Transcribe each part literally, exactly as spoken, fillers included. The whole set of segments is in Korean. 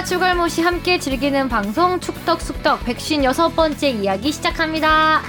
축구와 축알못이 함께 즐기는 방송 축덕숙덕 백오십육 번째 이야기 시작합니다.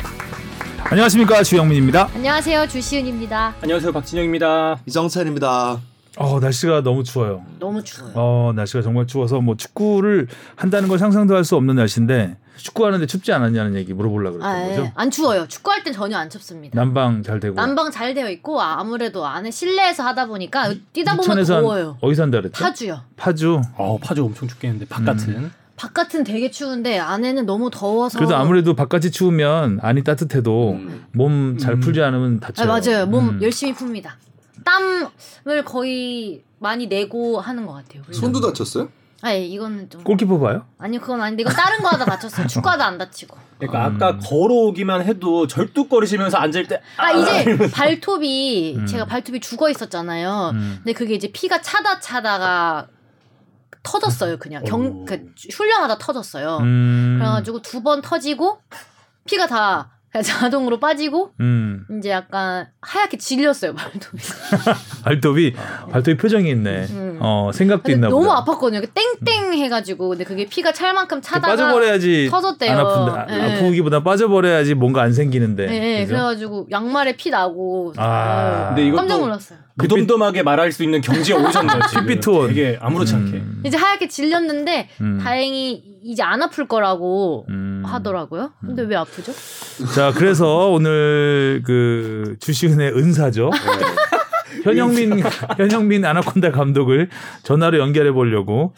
안녕하십니까, 주영민입니다. 안녕하세요, 주시은입니다. 안녕하세요, 박진영입니다. 이정찬입니다. 어, 날씨가 너무 추워요. 너무 추워요. 어, 날씨가 정말 추워서 뭐 축구를 한다는 걸 상상도 할 수 없는 날씨인데 축구하는데 춥지 않았냐는 얘기 물어보려고 그랬던 아, 거죠? 안 추워요. 축구할 땐 전혀 안 춥습니다. 난방 잘 되고. 난방 잘 되어 있고 아무래도 안에 실내에서 하다 보니까 이, 뛰다 보면 더워요. 어디 산다 그랬죠? 파주요. 파주. 어, 파주 엄청 춥겠는데 바깥은. 음. 바깥은 되게 추운데 안에는 너무 더워서. 그래도 아무래도 바깥이 추우면 안이 따뜻해도 음. 몸 잘 풀지 않으면 다쳐요. 아, 맞아요. 몸 음. 열심히 풉니다. 땀을 거의 많이 내고 하는 것 같아요. 손도 다쳤어요? 아니, 이거는 좀 골키퍼 봐요? 아니, 그건 아닌데 이거 다른 거 하다 다쳤어요. 축구하다 안 다치고. 그러니까 음. 아까 걸어오기만 해도 절뚝거리시면서 앉을 때 아, 아 이제 이러면서. 발톱이 음. 제가 발톱이 죽어 있었잖아요. 음. 근데 그게 이제 피가 차다 차다가 터졌어요. 그냥 경, 그, 훈련하다 터졌어요. 음. 그래가지고 두 번 터지고 피가 다 자동으로 빠지고 음. 이제 약간 하얗게 질렸어요. 발톱이 발톱이 발톱이 표정이 있네. 음. 어, 생각도 있나 너무 보다. 너무 아팠거든요. 땡땡 해가지고. 근데 그게 피가 찰 만큼 차다가 빠져버려야지 터졌대요. 안 아픈다. 네. 아프기보다 빠져버려야지 뭔가 안 생기는데. 네. 그래가지고 양말에 피 나고 아. 근데 깜짝 놀랐어요. 무덤덤하게 말할 수 있는 경지에 오셨네요. 피피톤 이게 아무렇지 않게 음. 이제 하얗게 질렸는데 음. 다행히 이제 안 아플 거라고 음. 하더라고요. 근데 왜 아프죠? 자, 그래서 오늘 그 주시은의 은사죠. 네. 현영민 현영민 아나콘다 감독을 전화로 연결해 보려고.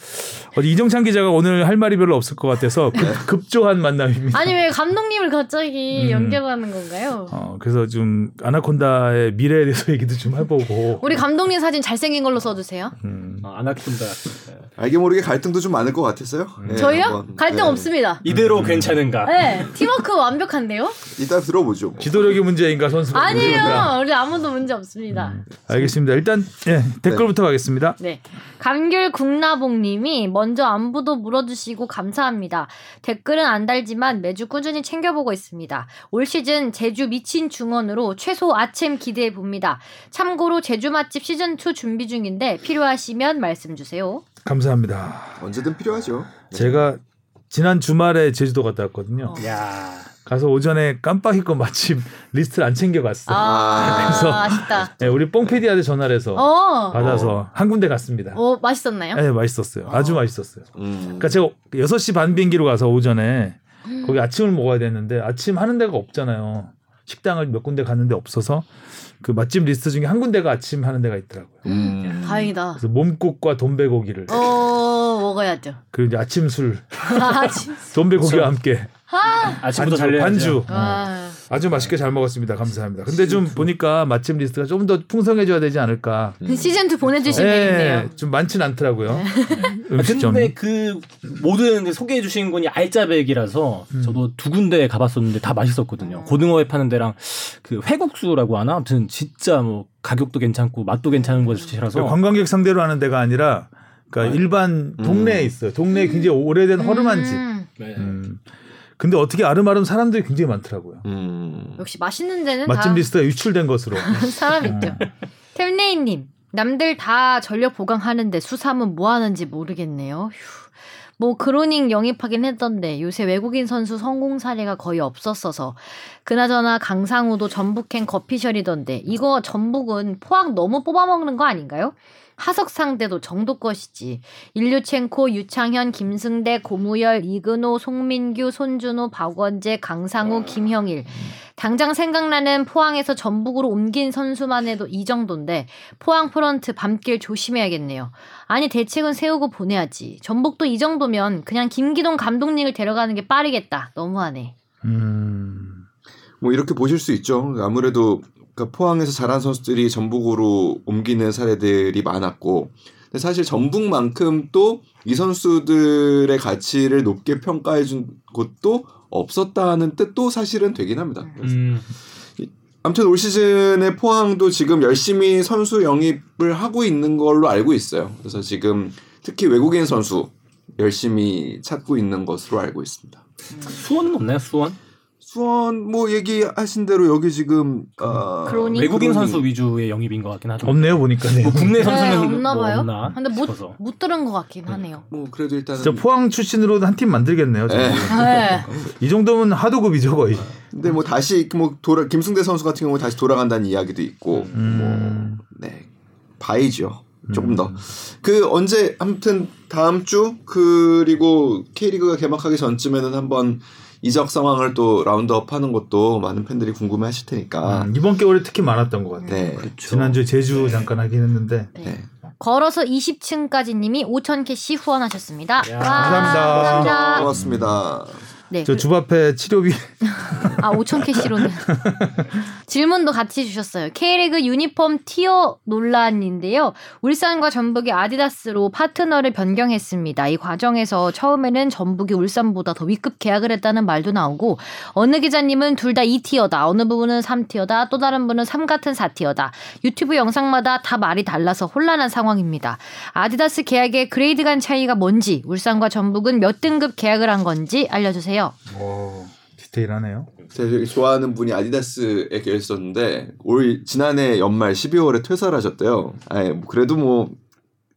이정찬 기자가 오늘 할 말이 별로 없을 것 같아서 급, 급조한 만남입니다. 아니, 왜 감독님을 갑자기 음. 연결하는 건가요? 어, 그래서 좀 아나콘다의 미래에 대해서 얘기도 좀 해보고. 우리 감독님 사진 잘생긴 걸로 써주세요. 음. 아, 아나콘다. 알게 모르게 갈등도 좀 많을 것 같았어요. 네, 저희요? 한번. 갈등 네. 없습니다. 이대로 음. 괜찮은가? 네, 팀워크 완벽한데요? 일단 들어보죠. 뭐. 지도력이 문제인가 선수가? 아니에요, 문제인가? 우리 아무도 문제 없습니다. 음. 알겠습니다. 일단 네, 댓글부터 네. 가겠습니다. 네, 감귤 국나봉님이 먼저 안부도 물어주시고 감사합니다. 댓글은 안 달지만 매주 꾸준히 챙겨보고 있습니다. 올 시즌 제주 미친 중원으로 최소 아챔 기대해 봅니다. 참고로 제주 맛집 시즌 투 준비 중인데 필요하시면 말씀 주세요. 감사합니다. 언제든 필요하죠. 제가 지난 주말에 제주도 갔다 왔거든요. 어. 야. 가서 오전에 깜빡 잊고 마침 리스트를 안 챙겨갔어요. 아, 그래서 아쉽다. 네, 우리 뽕피디한테 전화를 해서 어. 받아서 어. 한 군데 갔습니다. 어, 맛있었나요? 네, 맛있었어요. 어. 아주 맛있었어요. 음. 그러니까 제가 여섯 시 반 비행기로 가서 오전에 음. 거기 아침을 먹어야 되는데 아침 하는 데가 없잖아요. 식당을 몇 군데 갔는데 없어서 그 맛집 리스트 중에 한 군데가 아침 하는 데가 있더라고요. 음. 다행이다. 그래서 몸국과 돈베고기를 어, 먹어야죠. 그리고 이제 아침 술 아, 돈베고기와 함께 아, 아침부터 잘려야죠. 반주. 아. 아주 맛있게 잘 먹었습니다. 감사합니다. 근데 좀 보니까 맛집 리스트가 좀 더 풍성해져야 되지 않을까. 음. 시즌 투 보내주신 분이네요. 네, 좀 많진 않더라고요. 음식점. 근데 그 모든 소개해 주신 분이 알짜배기라서 음. 저도 두 군데 가봤었는데 다 맛있었거든요. 고등어회 파는 데랑 그 회국수라고 하나? 아무튼 진짜 뭐 가격도 괜찮고 맛도 괜찮은 곳이라서 그러니까 관광객 상대로 하는 데가 아니라 그러니까 아. 일반 동네에 음. 있어요. 동네에 굉장히 오래된 음. 허름한 집. 네. 음. 근데 어떻게 아름아름 사람들이 굉장히 많더라고요. 음. 역시 맛있는 데는 맛집 다 리스트가 유출된 것으로 사람 있죠. 템레이님, 남들 다 전력 보강하는데 수삼은 뭐 하는지 모르겠네요. 휴. 뭐 그로닝 영입하긴 했던데 요새 외국인 선수 성공 사례가 거의 없었어서. 그나저나 강상우도 전북행 거피셜이던데 이거 전북은 포항 너무 뽑아먹는 거 아닌가요? 하석 상대도 정도 것이지. 일류첸코, 유창현, 김승대, 고무열, 이근호, 송민규, 손준호, 박원재, 강상우, 김형일. 당장 생각나는 포항에서 전북으로 옮긴 선수만 해도 이 정도인데 포항 프런트 밤길 조심해야겠네요. 아니, 대책은 세우고 보내야지. 전북도 이 정도면 그냥 김기동 감독님을 데려가는 게 빠르겠다. 너무하네. 음, 뭐 이렇게 보실 수 있죠. 아무래도 그러니까 포항에서 잘한 선수들이 전북으로 옮기는 사례들이 많았고, 근데 사실 전북만큼 또 이 선수들의 가치를 높게 평가해준 곳도 없었다는 뜻도 사실은 되긴 합니다. 음. 아무튼 올 시즌에 포항도 지금 열심히 선수 영입을 하고 있는 걸로 알고 있어요. 그래서 지금 특히 외국인 선수 열심히 찾고 있는 것으로 알고 있습니다. 수원은 없나요? 수원? 수원 뭐 얘기하신 대로 여기 지금 어, 외국인 선수 위주의 영입인 것 같긴 하죠. 없네요 보니까. 뭐 국내 선수는 네, 없나 봐요. 뭐 없나 근데 못, 못 들은 것 같긴 네. 하네요. 뭐 그래도 일단 진짜 포항 출신으로 한 팀 만들겠네요. 네. 네. 이 정도면 하도급이죠 거의. 근데 뭐 다시 뭐 돌아 김승대 선수 같은 경우 다시 돌아간다는 이야기도 있고 음. 뭐 네 바이죠. 조금 음. 더. 그 언제 아무튼 다음 주 그리고 K리그가 개막하기 전쯤에는 한번. 이적 상황을 또 라운드업 하는 것도 많은 팬들이 궁금해 하실 테니까. 음, 이번 겨울에 특히 많았던 것 같아요. 네, 그렇죠. 지난주 제주 네. 잠깐 하긴 했는데. 네. 네. 걸어서 이십 층까지 님이 오천 캐시 후원하셨습니다. 와, 감사합니다. 감사합니다. 고맙습니다. 네. 저 주 앞에 치료비. 아, 오천 캐시로는. 질문도 같이 주셨어요. K리그 유니폼 티어 논란인데요. 울산과 전북이 아디다스로 파트너를 변경했습니다. 이 과정에서 처음에는 전북이 울산보다 더 위급 계약을 했다는 말도 나오고 어느 기자님은 둘 다 이 티어다. 어느 부분은 삼 티어다. 또 다른 분은 삼 같은 사 티어다. 유튜브 영상마다 다 말이 달라서 혼란한 상황입니다. 아디다스 계약의 그레이드 간 차이가 뭔지 울산과 전북은 몇 등급 계약을 한 건지 알려주세요. 오, 디테일하네요. 제가 좋아하는 분이 아디다스에 계셨었는데 올 지난해 연말 십이월에 퇴사를 하셨대요. 아니, 그래도 뭐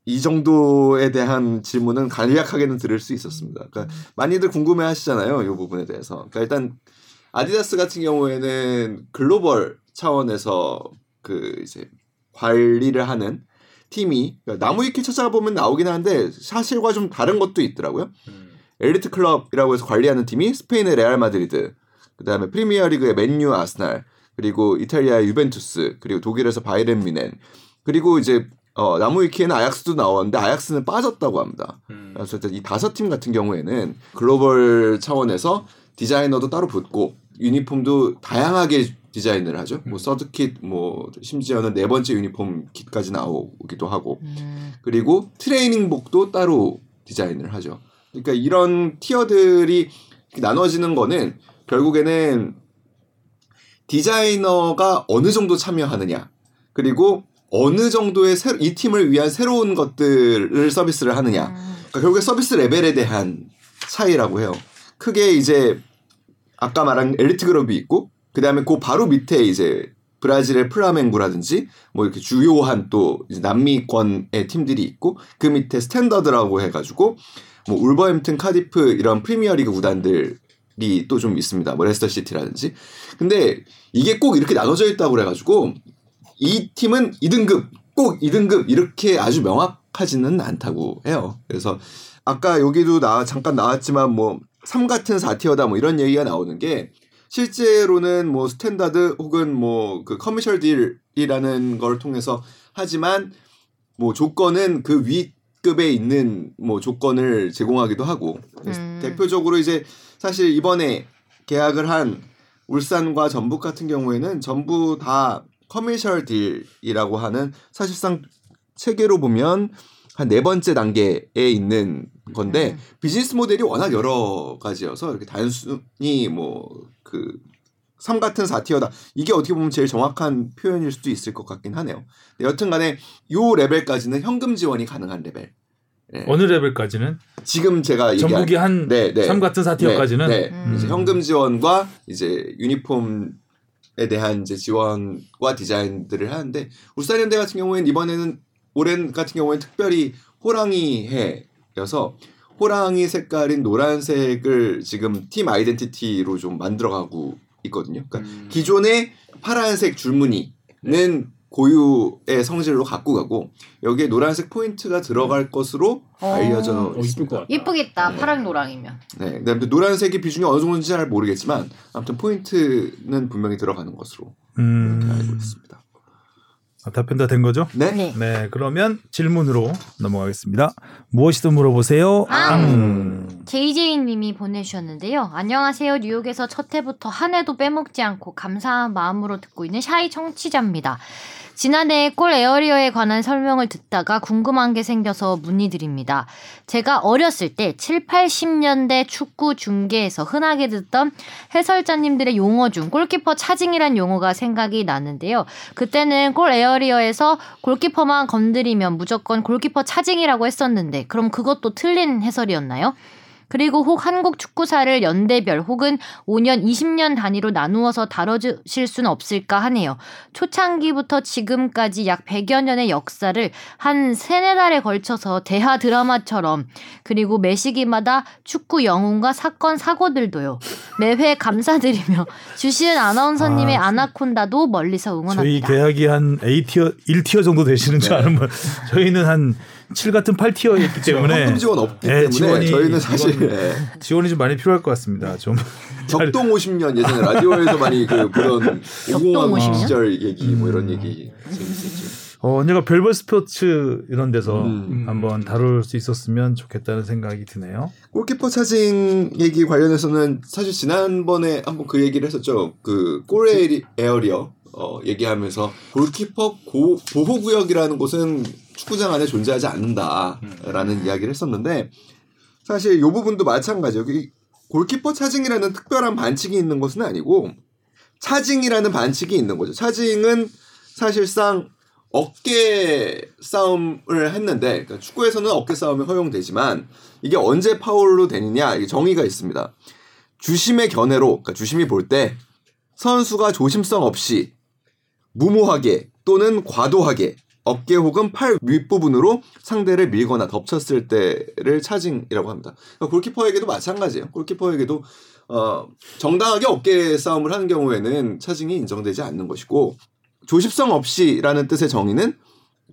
이 정도에 대한 질문은 간략하게는 들을 수 있었습니다. 그러니까 많이들 궁금해하시잖아요, 이 부분에 대해서. 그러니까 일단 아디다스 같은 경우에는 글로벌 차원에서 그 이제 관리를 하는 팀이 그러니까 나무위키 찾아보면 나오긴 한데 사실과 좀 다른 것도 있더라고요. 엘리트 클럽이라고 해서 관리하는 팀이 스페인의 레알 마드리드, 그 다음에 프리미어리그의 맨유, 아스날, 그리고 이탈리아의 유벤투스, 그리고 독일에서 바이에른 뮌헨, 그리고 이제 어, 나무위키에는 아약스도 나왔는데 아약스는 빠졌다고 합니다. 음. 그래서 이 다섯 팀 같은 경우에는 글로벌 차원에서 디자이너도 따로 붙고 유니폼도 다양하게 디자인을 하죠. 뭐 서드킷, 뭐 심지어는 네 번째 유니폼 킷까지 나오기도 하고, 음. 그리고 트레이닝복도 따로 디자인을 하죠. 그러니까 이런 티어들이 나눠지는 거는 결국에는 디자이너가 어느 정도 참여하느냐, 그리고 어느 정도의 새로, 이 팀을 위한 새로운 것들을 서비스를 하느냐, 그러니까 결국에 서비스 레벨에 대한 차이라고 해요. 크게 이제 아까 말한 엘리트 그룹이 있고 그 다음에 그 바로 밑에 이제 브라질의 플라멩고라든지 뭐 이렇게 주요한 또 이제 남미권의 팀들이 있고 그 밑에 스탠더드라고 해가지고 뭐 울버햄튼, 카디프 이런 프리미어리그 구단들이 또 좀 있습니다. 뭐 레스터 시티라든지. 근데 이게 꼭 이렇게 나눠져 있다고 그래가지고 이 팀은 이 등급, 꼭 이 등급 이렇게 아주 명확하지는 않다고 해요. 그래서 아까 여기도 나 잠깐 나왔지만 뭐 삼 같은 사 티어다 뭐 이런 얘기가 나오는 게 실제로는 뭐 스탠다드 혹은 뭐 그 커머셜 딜이라는 걸 통해서 하지만 뭐 조건은 그 위 급에 있는 뭐 조건을 제공하기도 하고 음. 대표적으로 이제 사실 이번에 계약을 한 울산과 전북 같은 경우에는 전부 다 커머셜 딜이라고 하는 사실상 체계로 보면 한 네 번째 단계에 있는 건데 음. 비즈니스 모델이 워낙 여러 가지여서 이렇게 단순히 뭐 그 삼 같은 사 티어다 이게 어떻게 보면 제일 정확한 표현일 수도 있을 것 같긴 하네요. 여튼간에 요 레벨까지는 현금 지원이 가능한 레벨. 네. 어느 레벨까지는? 지금 제가 전북이 한 네, 네. 삼 같은 사 티어까지는 네, 네. 음. 이제 현금 지원과 이제 유니폼에 대한 이제 지원과 디자인들을 하는데 울산 현대 같은 경우에는 이번에는 올해 같은 경우에는 특별히 호랑이 해여서. 호랑이 색깔인 노란색을 지금 팀 아이덴티티로 좀 만들어가고 있거든요. 그러니까 음. 기존의 파란색 줄무늬는 네. 고유의 성질로 갖고 가고 여기에 노란색 포인트가 들어갈 음. 것으로 알려져 오. 있습니다. 오, 예쁘겠다. 네. 파랑 노랑이면. 네. 근데 노란색이 비중이 어느 정도인지 잘 모르겠지만 아무튼 포인트는 분명히 들어가는 것으로 음. 이렇게 알고 있습니다. 답변 다 된 거죠? 네. 네. 네. 그러면 질문으로 넘어가겠습니다. 무엇이든 물어보세요. 앙. 제이제이님이 보내주셨는데요. 안녕하세요. 뉴욕에서 첫 해부터 한 해도 빼먹지 않고 감사한 마음으로 듣고 있는 샤이 청취자입니다. 지난해 골 에어리어에 관한 설명을 듣다가 궁금한 게 생겨서 문의드립니다. 제가 어렸을 때 칠십, 팔십 년대 축구 중계에서 흔하게 듣던 해설자님들의 용어 중 골키퍼 차징이란 용어가 생각이 나는데요. 그때는 골 에어리어에서 골키퍼만 건드리면 무조건 골키퍼 차징이라고 했었는데 그럼 그것도 틀린 해설이었나요? 그리고 혹 한국 축구사를 연대별 혹은 오 년, 이십 년 단위로 나누어서 다뤄주실 수는 없을까 하네요. 초창기부터 지금까지 약 백여 년의 역사를 한 서너 달에 걸쳐서 대하 드라마처럼, 그리고 매 시기마다 축구 영웅과 사건, 사고들도요. 매회 감사드리며 주시은 아나운서님의 아, 아나콘다도 멀리서 응원합니다. 저희 계약이 한 에이 티어, 일 티어 정도 되시는 줄 아는 분. 저희는 한 칠 같은 팔 티어였기 때문에 현금 지원 없기 네, 때문에 지원이, 저희는 사실 지원, 네. 지원이 좀 많이 필요할 것 같습니다. 좀 적동 오십 년 예전에 라디오에서 많이 그 그런 오공항 시절 얘기 뭐 이런 얘기 재밌었죠. 어, 언젠가 별별 스포츠 이런 데서 음. 한번 다룰 수 있었으면 좋겠다는 생각이 드네요. 골키퍼 차징 얘기 관련해서는 사실 지난번에 한번 그 얘기를 했었죠. 그 골 에어리어 어, 얘기하면서 골키퍼 고, 보호구역이라는 곳은 축구장 안에 존재하지 않는다라는 음. 이야기를 했었는데, 사실 이 부분도 마찬가지예요. 골키퍼 차징이라는 특별한 반칙이 있는 것은 아니고 차징이라는 반칙이 있는 거죠. 차징은 사실상 어깨 싸움을 했는데, 그러니까 축구에서는 어깨 싸움이 허용되지만 이게 언제 파울로 되느냐, 이게 정의가 있습니다. 주심의 견해로, 그러니까 주심이 볼 때 선수가 조심성 없이 무모하게 또는 과도하게 어깨 혹은 팔 윗부분으로 상대를 밀거나 덮쳤을 때를 차징이라고 합니다. 그러니까 골키퍼에게도 마찬가지예요. 골키퍼에게도 어, 정당하게 어깨 싸움을 하는 경우에는 차징이 인정되지 않는 것이고, 조심성 없이라는 뜻의 정의는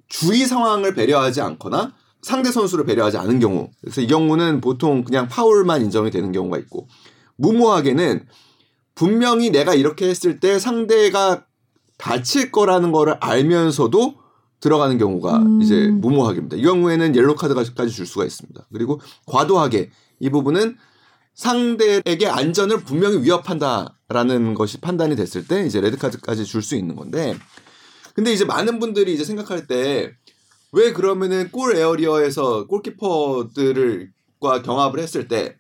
주의 상황을 배려하지 않거나 상대 선수를 배려하지 않은 경우, 그래서 이 경우는 보통 그냥 파울만 인정이 되는 경우가 있고, 무모하게는 분명히 내가 이렇게 했을 때 상대가 다칠 거라는 거를 알면서도 들어가는 경우가 음. 이제 무모하게입니다. 이 경우에는 옐로 카드까지 줄 수가 있습니다. 그리고 과도하게, 이 부분은 상대에게 안전을 분명히 위협한다라는 것이 판단이 됐을 때 이제 레드카드까지 줄 수 있는 건데, 근데 이제 많은 분들이 이제 생각할 때 왜 그러면은 골 에어리어에서 골키퍼들과 경합을 했을 때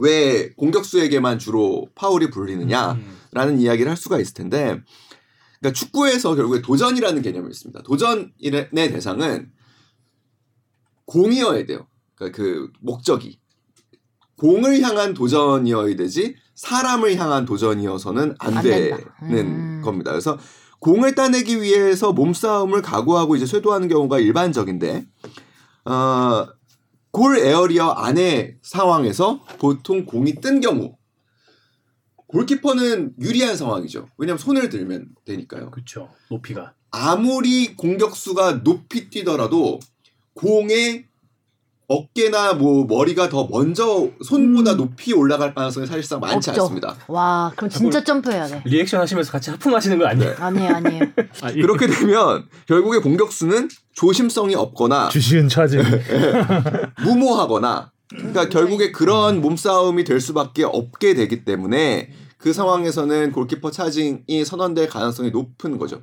왜 공격수에게만 주로 파울이 불리느냐라는 이야기를 할 수가 있을 텐데, 그러니까 축구에서 결국에 도전이라는 개념이 있습니다. 도전의 대상은 공이어야 돼요. 그러니까 그 목적이 공을 향한 도전이어야 되지 사람을 향한 도전이어서는 안, 안 되는 음. 겁니다. 그래서 공을 따내기 위해서 몸싸움을 각오하고 이제 쇄도하는 경우가 일반적인데, 어, 골 에어리어 안의 상황에서 보통 공이 뜬 경우 골키퍼는 유리한 상황이죠. 왜냐하면 손을 들면 되니까요. 그렇죠. 높이가. 아무리 공격수가 높이 뛰더라도 공에 어깨나 뭐 머리가 더 먼저 손보다 음. 높이 올라갈 가능성이 사실상 많지 없죠. 않습니다. 와, 그럼 진짜 점프해야 돼. 리액션 하시면서 같이 하품하시는 거 아니에요? 네. 아니에요, 아니에요. 그렇게 되면 결국에 공격수는 조심성이 없거나 주시은 차지 무모하거나, 그러니까 결국에 그런 몸싸움이 될 수밖에 없게 되기 때문에 그 상황에서는 골키퍼 차징이 선언될 가능성이 높은 거죠.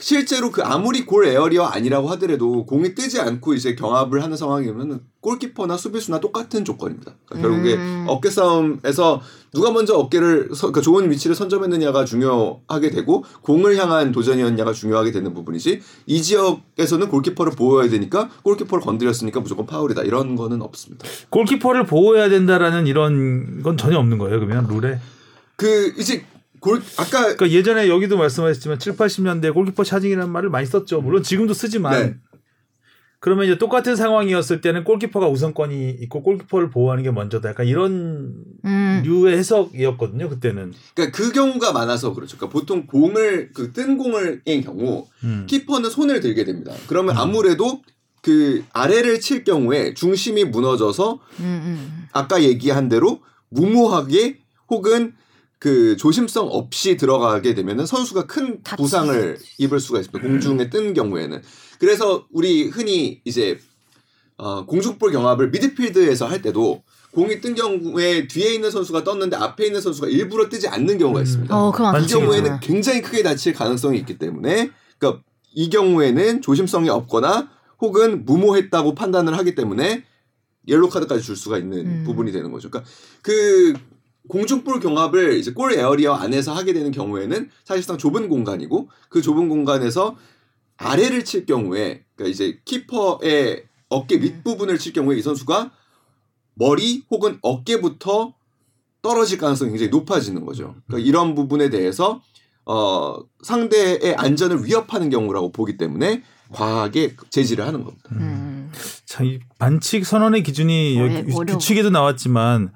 실제로 그 아무리 골 에어리어 아니라고 하더라도 공이 뜨지 않고 이제 경합을 하는 상황이면 골키퍼나 수비수나 똑같은 조건입니다. 그러니까 결국에 음. 어깨 싸움에서 누가 먼저 어깨를 서, 그러니까 좋은 위치를 선점했느냐가 중요하게 되고 공을 향한 도전이었냐가 중요하게 되는 부분이지, 이 지역에서는 골키퍼를 보호해야 되니까 골키퍼를 건드렸으니까 무조건 파울이다, 이런 거는 없습니다. 골키퍼를 보호해야 된다라는 이런 건 전혀 없는 거예요, 그러면 룰에? 그 이제 골, 아까 그러니까 예전에 여기도 말씀하셨지만 칠팔십 년대 골키퍼 차징이라는 말을 많이 썼죠. 물론 지금도 쓰지만 네. 그러면 이제 똑같은 상황이었을 때는 골키퍼가 우선권이 있고 골키퍼를 보호하는 게 먼저다, 약간 이런 음. 류의 해석이었거든요, 그때는. 그러니까 그 경우가 많아서 그렇죠. 그러니까 보통 공을 그 뜬 공을인 경우 음. 키퍼는 손을 들게 됩니다. 그러면 음. 아무래도 그 아래를 칠 경우에 중심이 무너져서 음. 아까 얘기한 대로 무모하게 혹은 그 조심성 없이 들어가게 되면은 선수가 큰 부상을 입을 수가 있습니다. 공중에 뜬 경우에는. 그래서 우리 흔히 이제 어, 공중볼 경합을 미드필드에서 할 때도 공이 뜬 경우에 뒤에 있는 선수가 떴는데 앞에 있는 선수가 일부러 뜨지 않는 경우가 있습니다. 어, 이 경우에는 굉장히 크게 다칠 가능성이 있기 때문에, 그러니까 이 경우에는 조심성이 없거나 혹은 무모했다고 판단을 하기 때문에 옐로 카드까지 줄 수가 있는 음. 부분이 되는 거죠. 그러니까 그 공중볼 경합을 이제 골 에어리어 안에서 하게 되는 경우에는 사실상 좁은 공간이고, 그 좁은 공간에서 아래를 칠 경우에, 그러니까 이제 키퍼의 어깨 밑부분을 칠 경우에 이 선수가 머리 혹은 어깨부터 떨어질 가능성이 굉장히 높아지는 거죠. 그러니까 이런 부분에 대해서 어, 상대의 안전을 위협하는 경우라고 보기 때문에 과하게 제지를 하는 겁니다. 음. 자, 이 반칙 선언의 기준이 어려, 여기, 규칙에도 나왔지만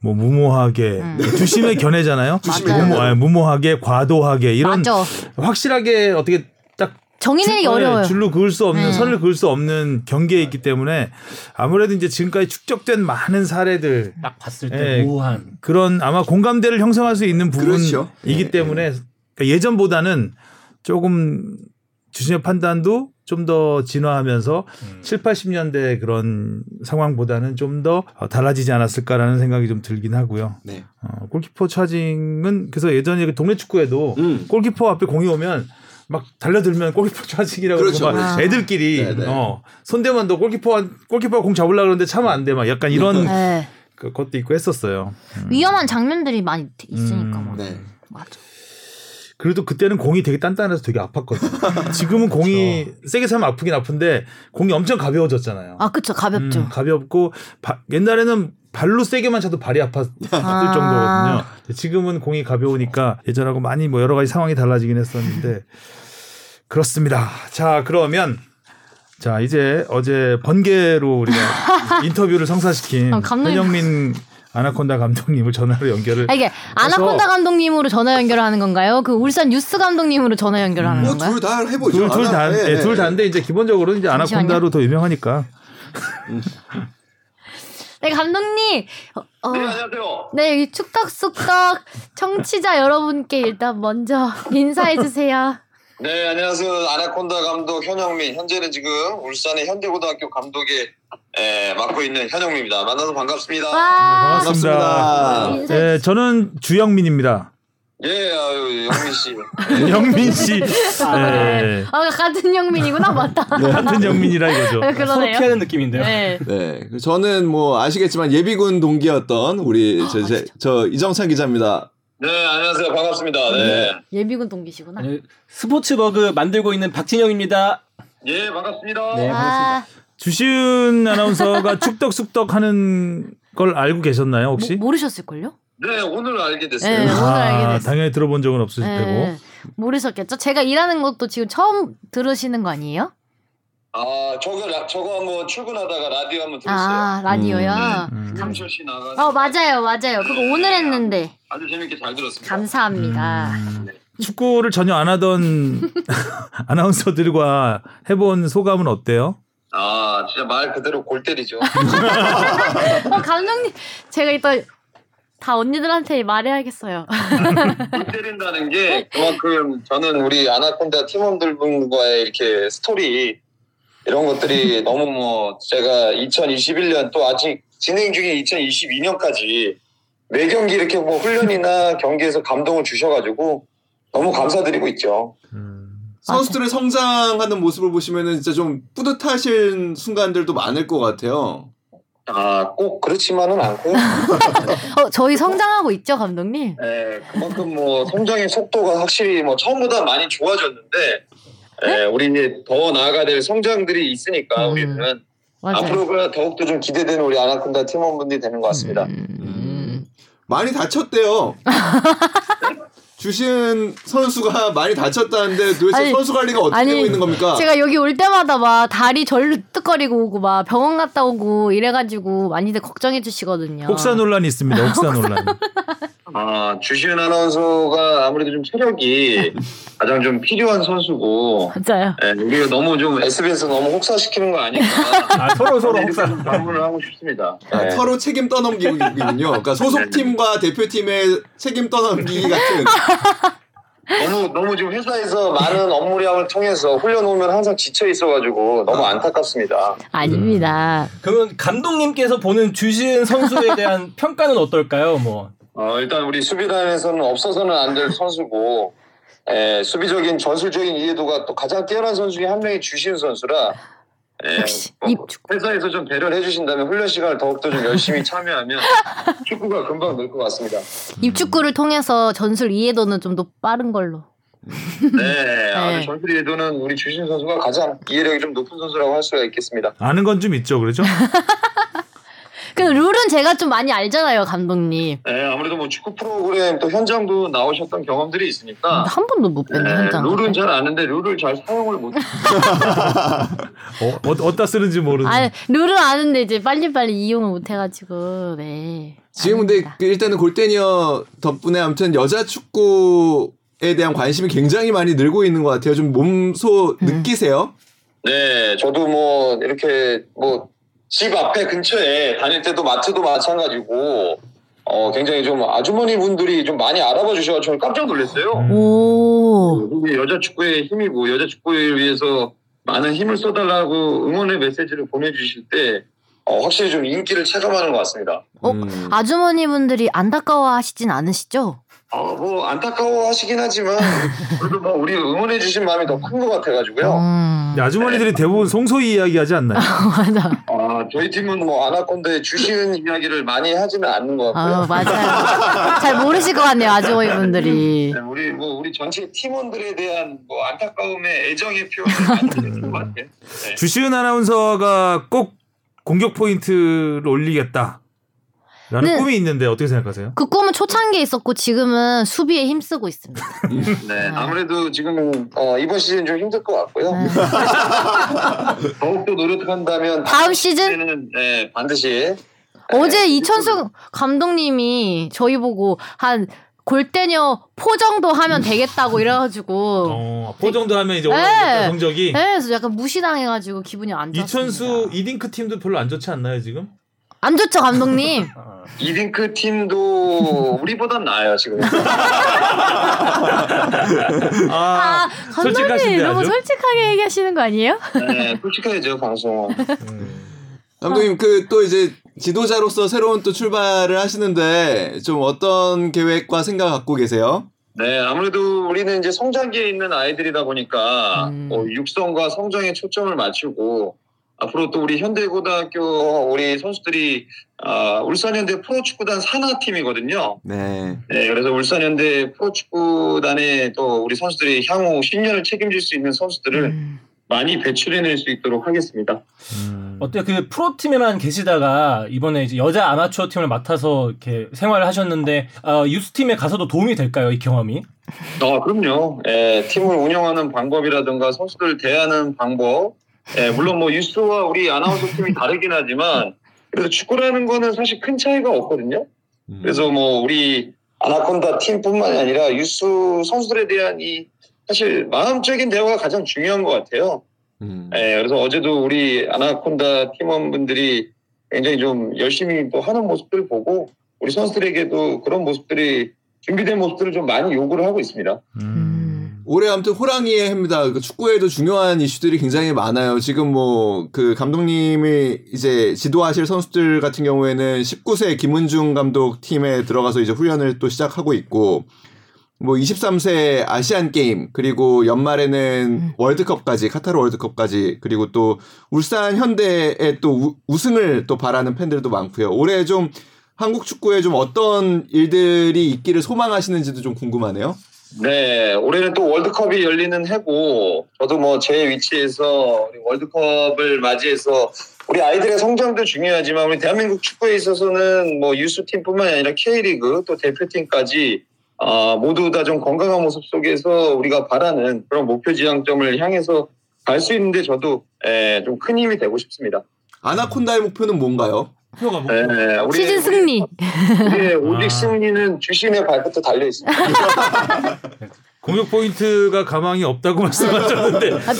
뭐 무모하게 음. 주심의 견해잖아요. 주심의 무모, 아니, 무모하게 과도하게 이런 맞아. 확실하게 어떻게 딱 정의내기 어려워요. 줄로 그을 수 없는 음. 선을 그을 수 없는 경계에 있기 때문에 아무래도 이제 지금까지 축적된 많은 사례들 딱 봤을 때 예, 무모한 그런 아마 공감대를 형성할 수 있는 부분이기 그렇죠. 예, 때문에 예. 그러니까 예전보다는 조금 주심의 판단도 좀 더 진화하면서 음. 칠십, 팔십 년대 그런 상황보다는 좀 더 달라지지 않았을까라는 생각이 좀 들긴 하고요. 네. 어, 골키퍼 차징은 그래서 예전에 동네 축구에도 음. 골키퍼 앞에 공이 오면 막 달려들면 골키퍼 차징이라고 그렇죠. 막 애들끼리 어, 손대만도 골키퍼 골키퍼 공 잡으려고 그러는데 차면 안 돼 막 약간 이런 네. 것도 있고 했었어요. 음. 위험한 장면들이 많이 있으니까. 음. 네. 맞아. 그래도 그때는 공이 되게 단단해서 되게 아팠거든요. 지금은 공이 그렇죠. 세게 차면 아프긴 아픈데 공이 엄청 가벼워졌잖아요. 아, 그렇죠. 가볍죠. 음, 가볍고 바, 옛날에는 발로 세게만 차도 발이 아팠을 아~ 정도거든요. 지금은 공이 가벼우니까 예전하고 많이 뭐 여러 가지 상황이 달라지긴 했었는데 그렇습니다. 자, 그러면 자 이제 어제 번개로 우리가 인터뷰를 성사시킨 아, 현영민 아나콘다 감독님을 전화로 연결을. 아, 이게 아나콘다 감독님으로 전화 연결을 하는 건가요? 그 울산 뉴스 감독님으로 전화 연결을 하는 뭐 건가요? 둘 다 해보죠. 둘, 둘 다, 네, 네. 둘 다인데 이제 기본적으로 이제 잠시만요. 아나콘다로 더 유명하니까. 네, 감독님. 어, 네, 안녕하세요. 네, 축덕숙덕 청취자 여러분께 일단 먼저 인사해 주세요. 네, 안녕하세요. 아나콘다 감독 현영민. 현재는 지금 울산의 현대고등학교 감독의 예, 맡고 있는 현영민입니다. 만나서 반갑습니다. 와~ 반갑습니다. 반갑습니다. 예, 저는 주영민입니다. 예, 아유, 영민 씨. 영민 씨. 아, 네. 아, 같은 영민이구나. 맞다. 네, 같은 영민이라 이거죠. 서로 피하는 느낌인데요. 네. 네. 저는 뭐 아시겠지만 예비군 동기였던 우리 아, 저, 제, 저 이정찬 기자입니다. 네, 안녕하세요. 반갑습니다. 네. 네. 예비군 동기시구나. 네, 스포츠버그 만들고 있는 박진영입니다. 예, 반갑습니다. 네, 반갑습니다. 아~ 주시은 아나운서가 축덕숙덕 하는 걸 알고 계셨나요 혹시? 모, 모르셨을걸요? 네, 오늘 알게 됐어요. 네, 아, 오늘 알게 됐어요. 당연히 들어본 적은 없으실 네, 테고. 모르셨겠죠? 제가 일하는 것도 지금 처음 들으시는 거 아니에요? 아, 저거 라, 저거 한번 출근하다가 라디오 한번 들었어요. 아, 라디오요? 감철 씨 나가서. 어, 맞아요, 맞아요. 그거 오늘 했는데. 아주 재밌게 잘 들었습니다. 감사합니다. 음. 축구를 전혀 안 하던 아나운서들과 해본 소감은 어때요? 아, 진짜 말 그대로 골 때리죠. 어, 감독님, 제가 이따 다 언니들한테 말해야겠어요. 골 때린다는 게 그만큼 저는 우리 아나콘다 팀원들분과의 이렇게 스토리 이런 것들이 너무 뭐 제가 이천이십일 년 또 아직 진행 중인 이천이십이 년까지 매 경기 이렇게 뭐 훈련이나 경기에서 감동을 주셔가지고 너무 감사드리고 있죠. 음. 선수들의 성장하는 모습을 보시면은 진짜 좀 뿌듯하신 순간들도 많을 것 같아요. 아, 꼭 그렇지만은 않고. 어, 저희 성장하고 있죠, 감독님? 네, 그만큼 뭐 성장의 속도가 확실히 뭐 처음보다 많이 좋아졌는데, 네? 에, 우리 이제 더 나아가야 될 성장들이 있으니까 음, 우리는 맞아요. 앞으로가 더욱더 좀 기대되는 우리 아나콘다 팀원분들이 되는 것 같습니다. 음, 음. 많이 다쳤대요. 주신 선수가 많이 다쳤다는데 도대체 아니, 선수 관리가 어떻게 아니, 되고 있는 겁니까? 제가 여기 올 때마다 막 다리 절뚝거리고 오고 막 병원 갔다 오고 이래가지고 많이들 걱정해 주시거든요. 혹사 논란이 있습니다. 혹사 논란. 아, 주시은 아나운서가 아무래도 좀 체력이 가장 좀 필요한 선수고. 맞아요. 네, 우리가 너무 좀 에스비에스 너무 혹사시키는 거 아닌가. 아, 서로 서로 혹사 방문을 하고 싶습니다. 아, 네. 서로 책임 떠넘기군요. 그러니까 소속팀과 대표팀의 책임 떠넘기 같은. 너무 너무 지금 회사에서 많은 업무량을 통해서 훈련 오면 항상 지쳐 있어가지고 너무 안타깝습니다. 아닙니다. 음. 그러면 감독님께서 보는 주시은 선수에 대한 평가는 어떨까요? 뭐. 어, 일단 우리 수비단에서는 없어서는 안 될 선수고, 에, 수비적인 전술적인 이해도가 또 가장 뛰어난 선수 중에 한 명이 주시은 선수라, 에, 뭐, 회사에서 좀 배려를 해주신다면 훈련 시간을 더욱더 좀 열심히 참여하면 축구가 금방 늘 것 같습니다. 입축구를 통해서 전술 이해도는 좀 더 빠른 걸로. 네, 아주 네. 전술 이해도는 우리 주시은 선수가 가장 이해력이 좀 높은 선수라고 할 수가 있겠습니다. 아는 건 좀 있죠, 그렇죠? 그 룰은 제가 좀 많이 알잖아요, 감독님. 네, 아무래도 뭐 축구 프로그램 또 현장도 나오셨던 경험들이 있으니까. 한 번도 못 뵀네, 네, 현장. 룰은 잘 아는데 룰을 잘 사용을 못. 어, 어디다 쓰는지 모르는. 아, 룰은 아는데 이제 빨리빨리 이용을 못 해가지고. 네. 지금 근데 일단은 골대녀 덕분에 아무튼 여자 축구에 대한 관심이 굉장히 많이 늘고 있는 것 같아요. 좀 몸소 느끼세요? 음. 네, 저도 뭐 이렇게 뭐 집 앞에 근처에 다닐 때도 마트도 마찬가지고 어 굉장히 좀 아주머니 분들이 좀 많이 알아봐 주셔서 저는 깜짝 놀랐어요. 오. 여자 축구의 힘이고 여자 축구를 위해서 많은 힘을 쏟아달라고 응원의 메시지를 보내주실 때. 어, 확실히 좀 인기를 체감하는 것 같습니다. 어, 음. 아주머니분들이 안타까워하시진 않으시죠? 어, 뭐 안타까워하시긴 하지만 그래도 뭐 우리 응원해주신 마음이 더 큰 것 같아가지고요. 음. 네, 아주머니들이 네. 대부분 송소희 이야기하지 않나요? 맞아. 어, 저희 팀은 뭐 아나콘다의 주시은 이야기를 많이 하지는 않는 것 같고요. 어, 맞아요. 잘 모르실 것 같네요, 아주머니분들이. 네, 우리 뭐 우리 전체 팀원들에 대한 뭐 안타까움의 애정의 표현을 많이 드리는 것 같아요. 네. 주시은 아나운서가 꼭 공격 포인트를 올리겠다 라는 꿈이 있는데 어떻게 생각하세요? 그 꿈은 초창기에 있었고 지금은 수비에 힘쓰고 있습니다. 네, 아무래도 지금 어, 이번 시즌 좀 힘들 것 같고요. 네. 더욱더 노력한다면 다음 시즌? 네, 반드시. 어제 이천수 감독님이 저희 보고 한 골대녀 포정도 하면 되겠다고 이래가지고 어, 포정도 하면 이제 올라오겠다 성적이. 네, 그래서 약간 무시당해가지고 기분이 안 좋습니다. 이천수 이딩크 팀도 별로 안 좋지 않나요 지금? 안 좋죠 감독님. 이딩크 팀도 우리보단 나아요 지금. 아, 아 감독님 너무 솔직하게 얘기하시는 거 아니에요? 네, 솔직해야죠 방송. 음. 감독님 그 또 이제 지도자로서 새로운 또 출발을 하시는데 좀 어떤 계획과 생각 갖고 계세요? 네, 아무래도 우리는 이제 성장기에 있는 아이들이다 보니까 음. 어, 육성과 성장에 초점을 맞추고 앞으로 또 우리 현대고등학교 우리 선수들이 어, 울산현대 프로축구단 산하팀이거든요. 네. 네, 그래서 울산현대 프로축구단에 또 우리 선수들이 향후 십 년을 책임질 수 있는 선수들을 음. 많이 배출해낼 수 있도록 하겠습니다. 음. 어때요? 그 프로팀에만 계시다가 이번에 이제 여자 아마추어 팀을 맡아서 이렇게 생활을 하셨는데 어, 유스팀에 가서도 도움이 될까요? 이 경험이? 아, 그럼요. 예, 팀을 운영하는 방법이라든가 선수들 대하는 방법 예, 물론 뭐 유스와 우리 아나운서 팀이 다르긴 하지만 그래서 축구라는 거는 사실 큰 차이가 없거든요. 그래서 뭐 우리 아나콘다 팀뿐만이 아니라 유스 선수들에 대한 이 사실 마음적인 대화가 가장 중요한 것 같아요. 음. 예, 그래서 어제도 우리 아나콘다 팀원분들이 굉장히 좀 열심히 또 하는 모습들을 보고 우리 선수들에게도 그런 모습들이 준비된 모습들을 좀 많이 요구를 하고 있습니다. 음. 올해 아무튼 호랑이의 해입니다. 그러니까 축구에도 중요한 이슈들이 굉장히 많아요. 지금 뭐 그 감독님이 이제 지도하실 선수들 같은 경우에는 십구 세 김은중 감독 팀에 들어가서 이제 훈련을 또 시작하고 있고. 뭐 이십삼 세 아시안게임 그리고 연말에는 월드컵까지 카타르 월드컵까지 그리고 또 울산 현대의 또 우, 우승을 또 바라는 팬들도 많고요. 올해 좀 한국 축구에 좀 어떤 일들이 있기를 소망하시는지도 좀 궁금하네요. 네, 올해는 또 월드컵이 열리는 해고 저도 뭐 제 위치에서 월드컵을 맞이해서 우리 아이들의 성장도 중요하지만 우리 대한민국 축구에 있어서는 뭐 유스팀뿐만 아니라 K리그 또 대표팀까지 아, 모두 다 좀 건강한 모습 속에서 우리가 바라는 그런 목표 지향점을 향해서 갈 수 있는데 저도 에, 좀 큰 힘이 되고 싶습니다. 아나콘다의 목표는 뭔가요? 목표가 뭐예요? 네, 우리 시즌 승리. 네, 오직 승리는 주신의 발끝에 달려 있습니다. 공격 포인트가 가망이 없다고 말씀하셨는데 아,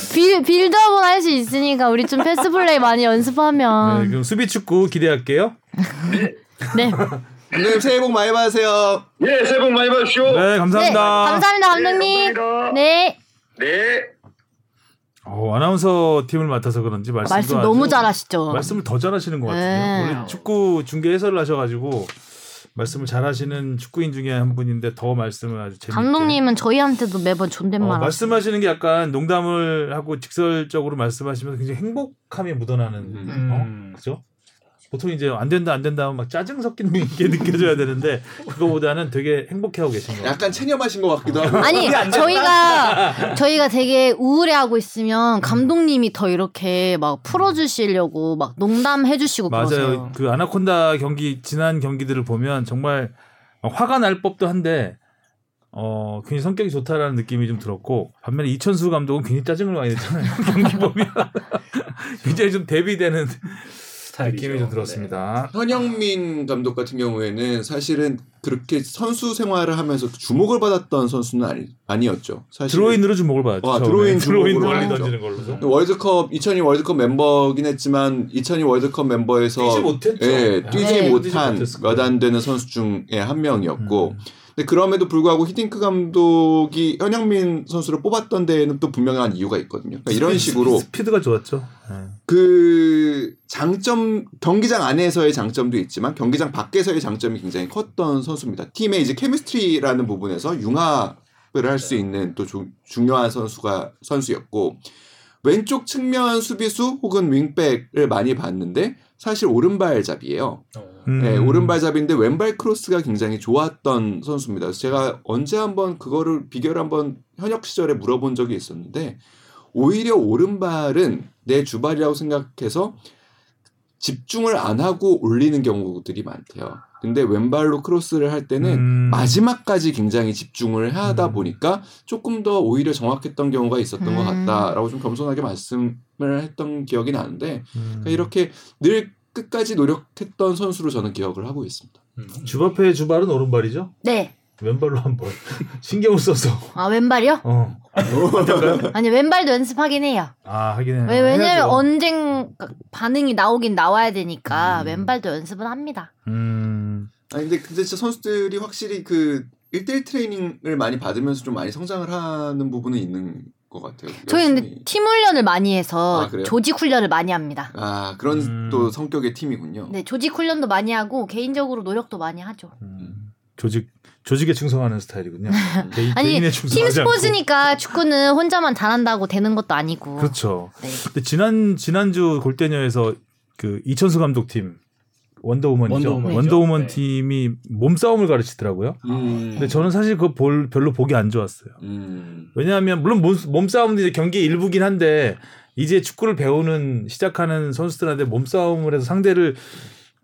빌드업은 할 수 있으니까 우리 좀 패스 플레이 많이 연습하면. 네, 그럼 수비 축구 기대할게요. 네. 감독님 새해 복 많이 받으세요. 네, 새해 복 많이 받으시오. 네, 감사합니다. 네, 감사합니다, 감독님. 네, 감사합니다. 네. 네. 오, 아나운서 팀을 맡아서 그런지 말씀도 말씀 아주, 너무 잘하시죠. 말씀을 더 잘하시는 것 같아요. 원래 축구 중계 해설을 하셔가지고 말씀을 잘하시는 축구인 중에 한 분인데 더 말씀을 아주 재밌게. 감독님은 저희한테도 매번 존댓말. 어, 말씀하시는 게 약간 농담을 하고 직설적으로 말씀하시면서 굉장히 행복함이 묻어나는. 음. 어? 그죠? 보통 이제 안 된다 안 된다 하면 막 짜증 섞이는 게 느껴져야 되는데 그거보다는 되게 행복해하고 계신 것 같아요. 약간 체념하신 것 같기도 하고. 아니 저희가 저희가 되게 우울해하고 있으면 감독님이 더 이렇게 막 풀어주시려고 막 농담해주시고 맞아요. 그러세요. 그 아나콘다 경기 지난 경기들을 보면 정말 화가 날 법도 한데 어 굉장히 성격이 좋다라는 느낌이 좀 들었고 반면에 이천수 감독은 굉장히 짜증을 많이 냈잖아요. 경기 보면 굉장히 좀 대비되는. 느낌이 좀 들었습니다. 네. 현영민 감독 같은 경우에는 사실은 그렇게 선수 생활을 하면서 주목을 받았던 선수는 아니, 아니었죠. 사실 드로인으로 주목을 받았죠. 아, 드로인 드로인 멀리 던지는 걸로. 월드컵 이천이 월드컵 멤버긴 했지만 이천이 월드컵 멤버에서 뛰지 못했죠. 예, 뛰지 네. 못한 몇 안 되는 선수 중에 한 명이었고. 음. 근데 그럼에도 불구하고 히딩크 감독이 현영민 선수를 뽑았던 데에는 또 분명한 이유가 있거든요. 그러니까 이런 식으로 스피드가 좋았죠. 그 장점 경기장 안에서의 장점도 있지만 경기장 밖에서의 장점이 굉장히 컸던 선수입니다. 팀의 이제 케미스트리라는 부분에서 융합을 할 수 있는 또 조, 중요한 선수가 선수였고 왼쪽 측면 수비수 혹은 윙백을 많이 봤는데. 사실 오른발잡이에요. 음. 네, 오른발잡인데 왼발 크로스가 굉장히 좋았던 선수입니다. 그래서 제가 언제 한번 그거를 비교를 한번 현역 시절에 물어본 적이 있었는데 오히려 오른발은 내 주발이라고 생각해서 집중을 안 하고 올리는 경우들이 많대요. 근데 왼발로 크로스를 할 때는 음. 마지막까지 굉장히 집중을 하다 보니까 조금 더 오히려 정확했던 경우가 있었던 음. 것 같다라고 좀 겸손하게 말씀을 했던 기억이 나는데 음. 그러니까 이렇게 늘 끝까지 노력했던 선수로 저는 기억을 하고 있습니다. 음. 주바페의 주발은 오른발이죠? 네. 왼발로 한번 신경을 써서. 아 왼발이요? 어. 아니 왼발도 연습하긴 해요. 아 하긴 해요. 왜, 왜냐면 언젠 반응이 나오긴 나와야 되니까 음. 왼발도 연습은 합니다. 음. 아 근데 근데 진짜 선수들이 확실히 그 일 대일 트레이닝을 많이 받으면서 좀 많이 성장을 하는 부분은 있는 것 같아요. 저희 근데 팀 훈련을 많이 해서 아, 조직 훈련을 많이 합니다. 아 그런 음. 또 성격의 팀이군요. 네 조직 훈련도 많이 하고 개인적으로 노력도 많이 하죠. 음. 조직 조직에 충성하는 스타일이군요. 개인, 아니 팀 스포츠니까 않고. 축구는 혼자만 잘한다고 되는 것도 아니고. 그렇죠. 네. 근데 지난 지난주 골대녀에서 그 이천수 감독팀 원더우먼이죠. 원더우먼이죠. 원더우먼 네. 팀이 몸싸움을 가르치더라고요. 음. 근데 저는 사실 그거 볼, 별로 보기 안 좋았어요. 음. 왜냐하면 물론 몸, 몸싸움도 이제 경기의 일부긴 한데 이제 축구를 배우는 시작하는 선수들한테 몸싸움을 해서 상대를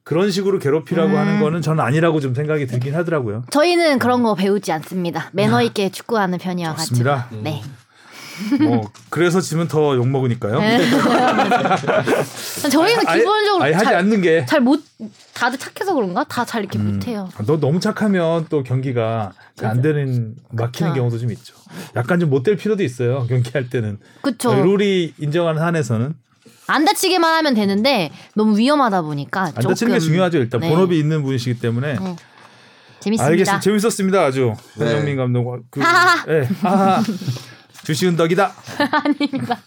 그런 식으로 괴롭히라고 음. 하는 거는 저는 아니라고 좀 생각이 들긴 하더라고요. 저희는 그런 거 배우지 않습니다. 매너 있게 축구하는 편이어가지고. 음. 네. 뭐 그래서 지면 더 욕 먹으니까요. 네. 저희는 아예, 기본적으로 아예 하지 잘, 않는 게 잘 못 다들 착해서 그런가? 다 잘 이렇게 음. 못해요. 너 너무 착하면 또 경기가 안 되는 막히는 그쵸. 경우도 좀 있죠. 약간 좀 못 될 필요도 있어요. 경기할 때는. 그렇죠. 룰이 인정하는 한에서는. 안 다치게만 하면 되는데 너무 위험하다 보니까 안 조금... 다치는 게 중요하죠. 일단 네. 본업이 있는 분이시기 때문에 네. 재밌습니다. 알겠습니다. 재밌었습니다. 아주 현영민 네. 감독 그... 하하 네. 하하 주시은 덕이다. 아닙니다.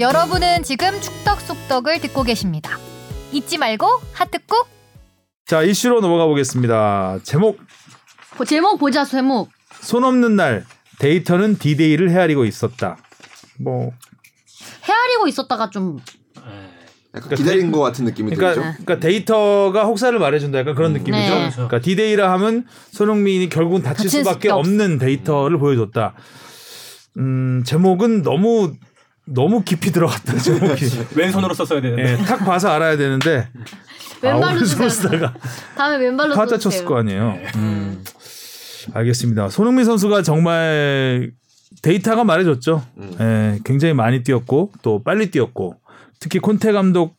여러분은 지금 축덕숙덕을 듣고 계십니다. 잊지 말고 하트 꾹. 자 이슈로 넘어가 보겠습니다. 제목 제목 보자 제목. 손 없는 날 데이터는 디데이를 헤아리고 있었다. 뭐 헤아리고 있었다가 좀 약간 그러니까 기다린 것 같은 느낌이 그러니까, 들죠. 그러니까 데이터가 혹사를 말해준다. 약간 그런 음. 느낌이죠. 네. 그러니까 디데이라 하면 손흥민이 결국은 다칠 수밖에 없는 데이터를 보여줬다. 음 제목은 너무 너무 깊이 들어갔다. 제목이 왼손으로 썼어야 되는데 네, 탁 봐서 알아야 되는데 왼발로 아, 쓰다가 다음에 왼발로 타자 쳤을 거 아니에요. 네. 음. 알겠습니다. 손흥민 선수가 정말 데이터가 말해줬죠. 음. 예, 굉장히 많이 뛰었고 또 빨리 뛰었고 특히 콘테 감독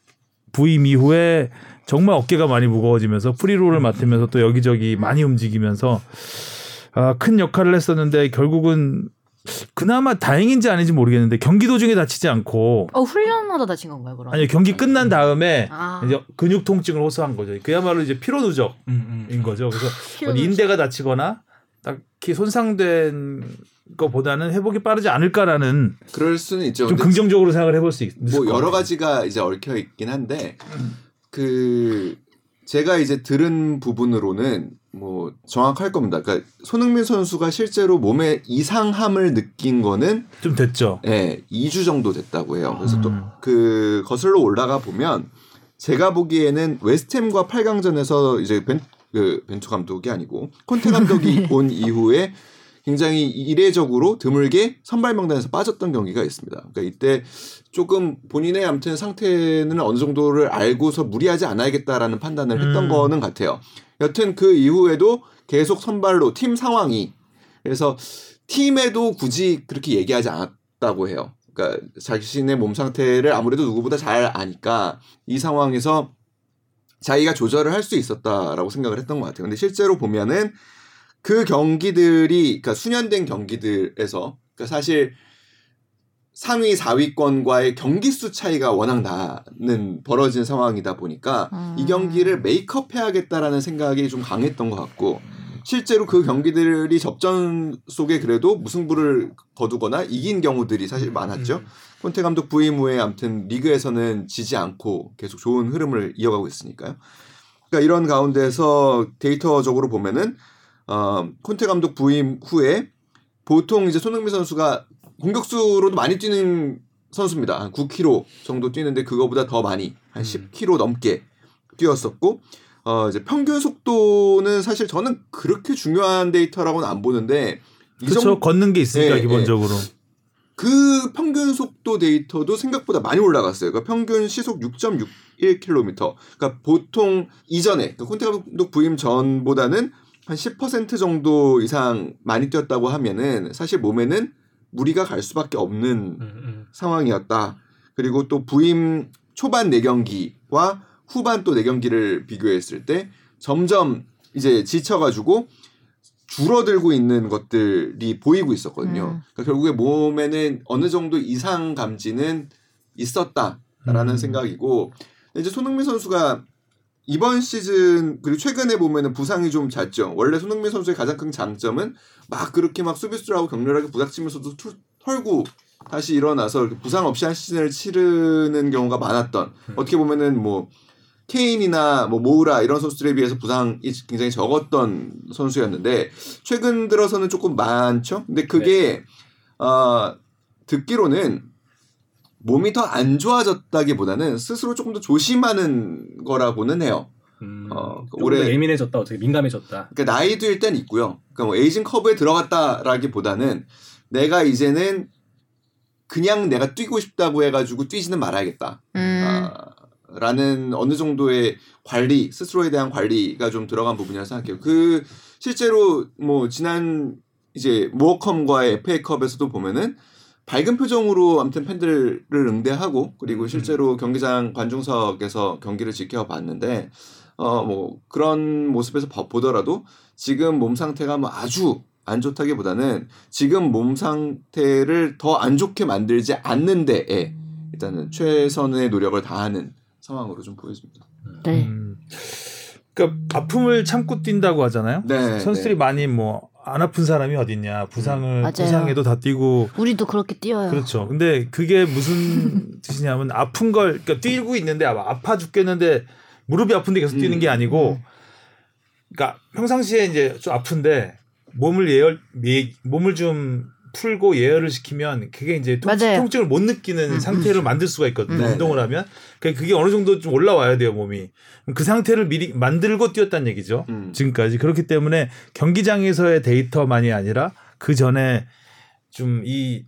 부임 이후에 정말 어깨가 많이 무거워지면서 프리롤을 맡으면서 또 여기저기 많이 움직이면서 아, 큰 역할을 했었는데 결국은 그나마 다행인지 아닌지 모르겠는데 경기 도중에 다치지 않고 어 훈련하다 다친 건가요? 그럼? 아니 경기 끝난 다음에 아. 이제 근육 통증을 호소한 거죠. 그야말로 이제 피로 누적인 음, 음. 거죠. 그래서 피로누적. 인대가 다치거나 딱히 손상된 거보다는 회복이 빠르지 않을까라는 그럴 수는 있죠. 좀 긍정적으로 생각을 해볼 수 있을 뭐 것 여러 같아요. 가지가 이제 얽혀 있긴 한데 그 제가 이제 들은 부분으로는 뭐 정확할 겁니다. 그러니까 손흥민 선수가 실제로 몸에 이상함을 느낀 거는 좀 됐죠. 네, 이 주 정도 됐다고 해요. 그래서 음. 또 그 거슬러 올라가 보면 제가 보기에는 웨스트햄과 팔 강전에서 이제 벤, 그 벤투 감독이 아니고 콘테 감독이 온 이후에 굉장히 이례적으로 드물게 선발 명단에서 빠졌던 경기가 있습니다. 그러니까 이때 조금 본인의 아무튼 상태는 어느 정도를 알고서 무리하지 않아야겠다라는 판단을 했던 음. 거는 같아요. 여튼 그 이후에도 계속 선발로 팀 상황이 그래서 팀에도 굳이 그렇게 얘기하지 않았다고 해요. 그러니까 자신의 몸 상태를 아무래도 누구보다 잘 아니까 이 상황에서 자기가 조절을 할 수 있었다라고 생각을 했던 것 같아요. 근데 실제로 보면은 그 경기들이, 그러니까 수년된 경기들에서, 그러니까 사실 상위 사 위권과의 경기 수 차이가 워낙 나는 벌어진 상황이다 보니까 음. 이 경기를 메이크업해야겠다라는 생각이 좀 강했던 것 같고, 실제로 그 경기들이 접전 속에 그래도 무승부를 거두거나 이긴 경우들이 사실 많았죠. 음. 콘테 감독 부임 후에 아무튼 리그에서는 지지 않고 계속 좋은 흐름을 이어가고 있으니까요. 그러니까 이런 가운데서 데이터적으로 보면은 어, 콘테 감독 부임 후에 보통 이제 손흥민 선수가 공격수로도 많이 뛰는 선수입니다. 한 구 킬로미터 정도 뛰는데 그거보다 더 많이 한 십 킬로미터 넘게 뛰었었고, 어, 이제 평균 속도는 사실 저는 그렇게 중요한 데이터라고는 안 보는데 그렇죠. 이정... 걷는 게 있으니까 네, 기본적으로 네. 그 평균 속도 데이터도 생각보다 많이 올라갔어요. 그러니까 평균 시속 육 점 육일 킬로미터. 그러니까 보통 이전에 그러니까 콘테 감독 부임 전보다는 한 십 퍼센트 정도 이상 많이 뛰었다고 하면은 사실 몸에는 무리가 갈 수밖에 없는 음, 음. 상황이었다. 그리고 또 부임 초반 네 경기와 후반 또 네 경기를 비교했을 때 점점 이제 지쳐가지고 줄어들고 있는 것들이 보이고 있었거든요. 음. 그러니까 결국에 몸에는 어느 정도 이상 감지는 있었다라는 음. 생각이고, 이제 손흥민 선수가 이번 시즌, 그리고 최근에 보면은 부상이 좀 잦죠. 원래 손흥민 선수의 가장 큰 장점은 막 그렇게 막 수비수들하고 격렬하게 부닥치면서도 툴, 털고 다시 일어나서 이렇게 부상 없이 한 시즌을 치르는 경우가 많았던, 어떻게 보면은 뭐 케인이나 뭐 모우라 이런 선수들에 비해서 부상이 굉장히 적었던 선수였는데 최근 들어서는 조금 많죠. 근데 그게 네. 어, 듣기로는 몸이 더 안 좋아졌다기보다는 스스로 조금 더 조심하는 거라고는 해요. 음, 어, 올해 더 예민해졌다, 어떻게 민감해졌다. 그러니까 나이도 일단 있고요. 그러니까 뭐 에이징 커브에 들어갔다라기보다는 내가 이제는 그냥 내가 뛰고 싶다고 해가지고 뛰지는 말아야겠다. 음. 아, 라는 어느 정도의 관리, 스스로에 대한 관리가 좀 들어간 부분이라고 생각해요. 그 실제로 뭐 지난 이제 모어컴과의 에프에이컵에서도 보면은. 밝은 표정으로 아무튼 팬들을 응대하고, 그리고 실제로 음. 경기장 관중석에서 경기를 지켜봤는데 어 뭐 그런 모습에서 보더라도 지금 몸 상태가 뭐 아주 안 좋다기보다는 지금 몸 상태를 더 안 좋게 만들지 않는 데에 일단은 최선의 노력을 다하는 상황으로 좀 보여집니다. 네. 음. 그러니까 아픔을 참고 뛴다고 하잖아요. 네, 선수들이 네. 많이 뭐 안 아픈 사람이 어딨냐. 부상을 맞아요. 부상해도 다 뛰고 우리도 그렇게 뛰어요. 그렇죠. 근데 그게 무슨 뜻이냐면 아픈 걸 그러니까 뛰고 있는데 아파 죽겠는데 무릎이 아픈데 계속 음. 뛰는 게 아니고, 그러니까 평상시에 이제 좀 아픈데 몸을 예열 예, 몸을 좀 풀고 예열을 시키면 그게 이제 통, 통증을 못 느끼는 음. 상태를 만들 수가 있거든요. 음. 운동을 하면 그게 어느 정도 좀 올라와야 돼요. 몸이 그 상태를 미리 만들고 뛰었다는 얘기죠. 음. 지금까지. 그렇기 때문에 경기장에서의 데이터만이 아니라 그 전에 좀 이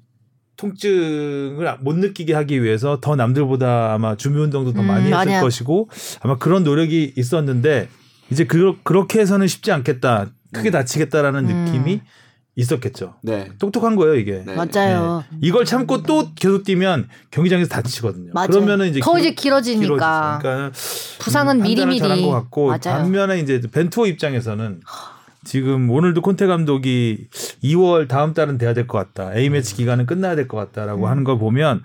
통증을 못 느끼게 하기 위해서 더 남들보다 아마 준비 운동도 더 음, 많이 했을 만약. 것이고 아마 그런 노력이 있었는데 이제 그, 그렇게 해서는 쉽지 않겠다. 크게 음. 다치겠다라는 음. 느낌이 있었겠죠. 네. 똑똑한 거예요, 이게. 네. 맞아요. 네. 이걸 참고 또 계속 뛰면 경기장에서 다치거든요. 맞아요. 그러면은 이제 더 길, 이제 길어지니까. 그러니까 부상은 음, 미리미리. 잘한 것 같고. 맞아요. 반면에 이제 벤투 입장에서는 지금 오늘도 콘테 감독이 이월 다음 달은 돼야 될 것 같다. A 매치 음. 기간은 끝나야 될 것 같다라고 음. 하는 걸 보면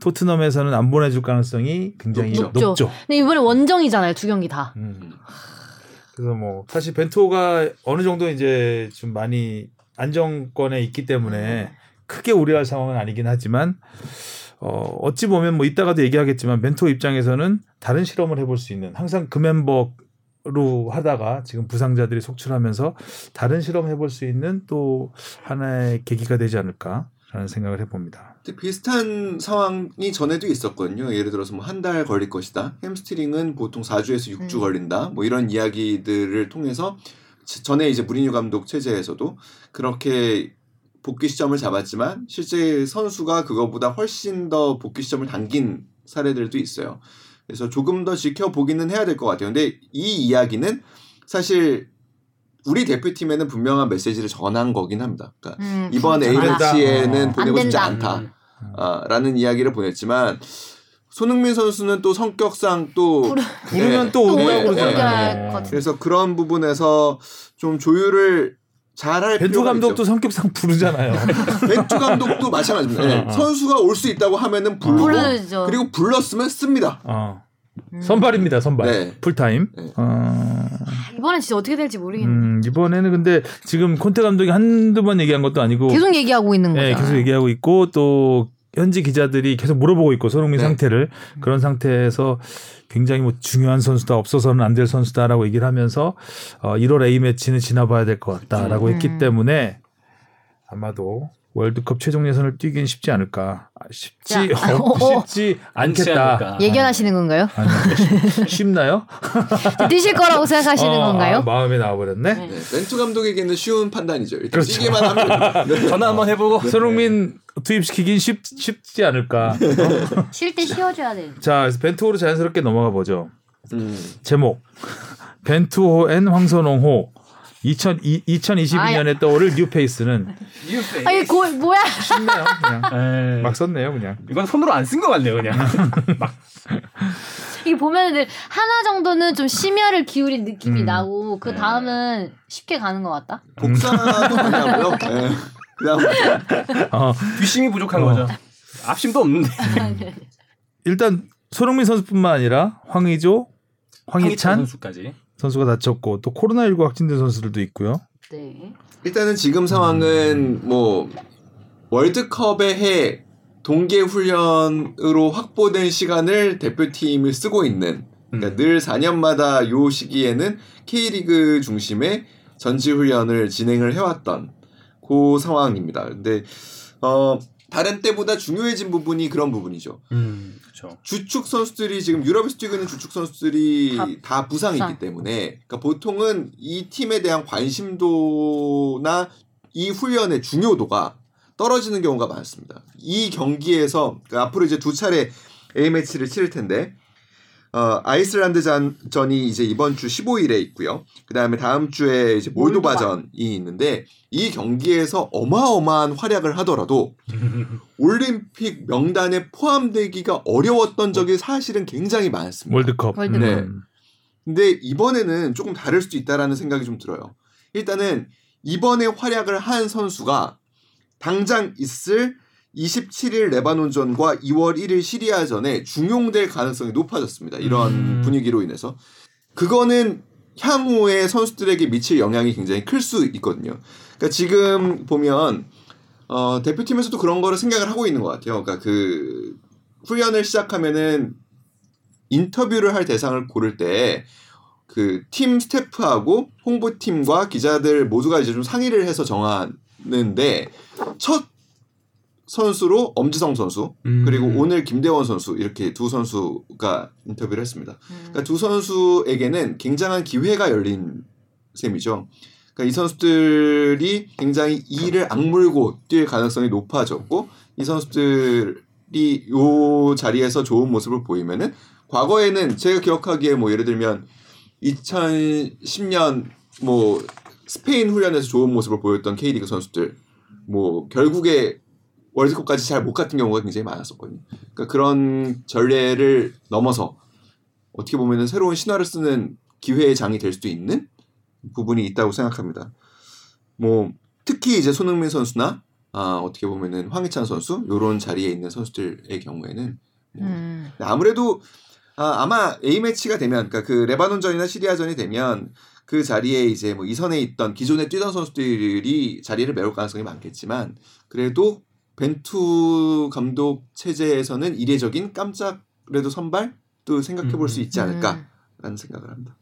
토트넘에서는 안 보내줄 가능성이 굉장히 높죠. 높죠. 근데 이번에 원정이잖아요, 두 경기 다. 음. 그래서 뭐 사실 벤투가 어느 정도 이제 좀 많이 안정권에 있기 때문에 크게 우려할 상황은 아니긴 하지만 어, 어찌 보면 뭐 이따가도 얘기하겠지만 벤투 입장에서는 다른 실험을 해볼 수 있는, 항상 그 멤버 로 하다가 지금 부상자들이 속출하면서 다른 실험해볼 수 있는 또 하나의 계기가 되지 않을까라는 생각을 해봅니다. 비슷한 상황이 전에도 있었거든요. 예를 들어서 뭐 한 달 걸릴 것이다. 햄스트링은 보통 사 주에서 육 주 음. 걸린다. 뭐 이런 이야기들을 통해서 전에 이제 무리뉴 감독 체제에서도 그렇게 복귀 시점을 잡았지만 실제 선수가 그거보다 훨씬 더 복귀 시점을 당긴 사례들도 있어요. 그래서 조금 더 지켜보기는 해야 될 것 같아요. 근데 이 이야기는 사실 우리 대표팀에는 분명한 메시지를 전한 거긴 합니다. 그러니까 음, 이번 A매치에는 어. 보내고 싶지 않다라는 음. 이야기를 보냈지만 손흥민 선수는 또 성격상 또 부르면 또 오냐고 그러잖아요. 그래서 그런 부분에서 좀 조율을 잘할 벤투 감독도 있죠. 성격상 부르잖아요. 벤투 감독도 마찬가지입니다. 네. 어. 선수가 올 수 있다고 하면은 부르고 부르죠. 그리고 불렀으면 씁니다. 어. 음. 선발입니다. 선발. 네. 풀타임. 네. 어. 이번엔 진짜 어떻게 될지 모르겠네요. 음, 이번에는 근데 지금 콘테 감독이 한두 번 얘기한 것도 아니고 계속 얘기하고 있는 거죠. 네, 계속 얘기하고 있고 또 현지 기자들이 계속 물어보고 있고 손흥민 네. 상태를 그런 상태에서 굉장히 뭐 중요한 선수다 없어서는 안 될 선수다라고 얘기를 하면서 어, 일월 A 매치는 지나봐야 될 것 같다라고 음. 했기 때문에 아마도 월드컵 최종 예선을 뛰긴 쉽지 않을까 아, 쉽지 어, 어, 쉽지 어, 않겠다 예견하시는 건가요? 아니, 아니, 쉽나요? 뛰실 거라고 생각하시는 어, 건가요? 아, 마음에 나와버렸네. 네. 벤투 감독에게는 쉬운 판단이죠. 일단 그렇죠. 뛰기만 하면 네. 전화 한번 해보고 네. 손흥민 투입시키긴 쉽, 쉽지 않을까. 쉴 때 쉬어줘야 돼. 자, 그래서 벤투호로 자연스럽게 넘어가 보죠. 음. 제목 벤투호 앤 황선홍호 이천이십이 년에 떠오를 뉴페이스는 뉴페이스. 아니 고, 뭐야? 쉽네요 그냥. 에이. 막 썼네요 그냥. 이건 손으로 안 쓴 것 같네요 그냥. 막. 이게 보면은 하나 정도는 좀 심혈을 기울인 느낌이 음. 나고 그 다음은 쉽게 가는 것 같다. 복사도 뭐냐고요? 그냥 어. 뒷심이 부족한 어. 거죠. 앞심도 없는데. 음. 일단 손흥민 선수뿐만 아니라 황의조, 황희찬 선수까지. 선수가 다쳤고 또 코로나십구 확진된 선수들도 있고요. 네. 일단은 지금 상황은 뭐 월드컵의 해 동계 훈련으로 확보된 시간을 대표팀이 쓰고 있는. 그러니까 음. 늘 사 년마다 요 시기에는 K리그 중심의 전지 훈련을 진행을 해왔던 그 상황입니다. 근데 어 다른 때보다 중요해진 부분이 그런 부분이죠. 음, 그렇죠. 주축 선수들이 지금 유럽에서 뛰는 주축 선수들이 다, 다 부상이기 부상. 때문에 그러니까 보통은 이 팀에 대한 관심도나 이 훈련의 중요도가 떨어지는 경우가 많습니다. 이 경기에서 그러니까 앞으로 이제 두 차례 A 매치를 치를 텐데 어, 아이슬란드 전, 전이 이제 이번 주 십오 일에 있고요. 그 다음에 다음 주에 이제 몰도바전이 있는데 이 경기에서 어마어마한 활약을 하더라도 올림픽 명단에 포함되기가 어려웠던 적이 사실은 굉장히 많습니다. 월드컵. 월드컵. 네. 근데 이번에는 조금 다를 수도 있다라는 생각이 좀 들어요. 일단은 이번에 활약을 한 선수가 당장 있을 이십칠 일 레바논전과 이월 일일 시리아전에 중용될 가능성이 높아졌습니다. 이런 음. 분위기로 인해서 그거는 향후에 선수들에게 미칠 영향이 굉장히 클 수 있거든요. 그러니까 지금 보면 어, 대표팀에서도 그런 거를 생각을 하고 있는 것 같아요. 그러니까 그 훈련을 시작하면은 인터뷰를 할 대상을 고를 때 그 팀 스태프하고 홍보팀과 기자들 모두가 이제 좀 상의를 해서 정하는데 첫 선수로 엄지성 선수 음. 그리고 오늘 김대원 선수 이렇게 두 선수가 인터뷰를 했습니다. 음. 그러니까 두 선수에게는 굉장한 기회가 열린 셈이죠. 그러니까 이 선수들이 굉장히 이를 악물고 뛸 가능성이 높아졌고 이 선수들이 이 자리에서 좋은 모습을 보이면은 과거에는 제가 기억하기에 뭐 예를 들면 이천십 년 뭐 스페인 훈련에서 좋은 모습을 보였던 K리그 선수들 뭐 결국에 월드컵까지 잘 못 갔던 경우가 굉장히 많았었거든요. 그러니까 그런 전례를 넘어서 어떻게 보면은 새로운 신화를 쓰는 기회의 장이 될 수도 있는 부분이 있다고 생각합니다. 뭐 특히 이제 손흥민 선수나 아, 어떻게 보면은 황희찬 선수 이런 자리에 있는 선수들의 경우에는 뭐 음. 아무래도 아, 아마 A 매치가 되면 그러니까 그 레바논전이나 시리아전이 되면 그 자리에 이제 뭐 이선에 있던 기존에 뛰던 선수들이 자리를 메울 가능성이 많겠지만 그래도 벤투 감독 체제에서는 이례적인 깜짝 그래도 선발도 생각해 볼 수 있지 않을까라는 라는 생각을 합니다.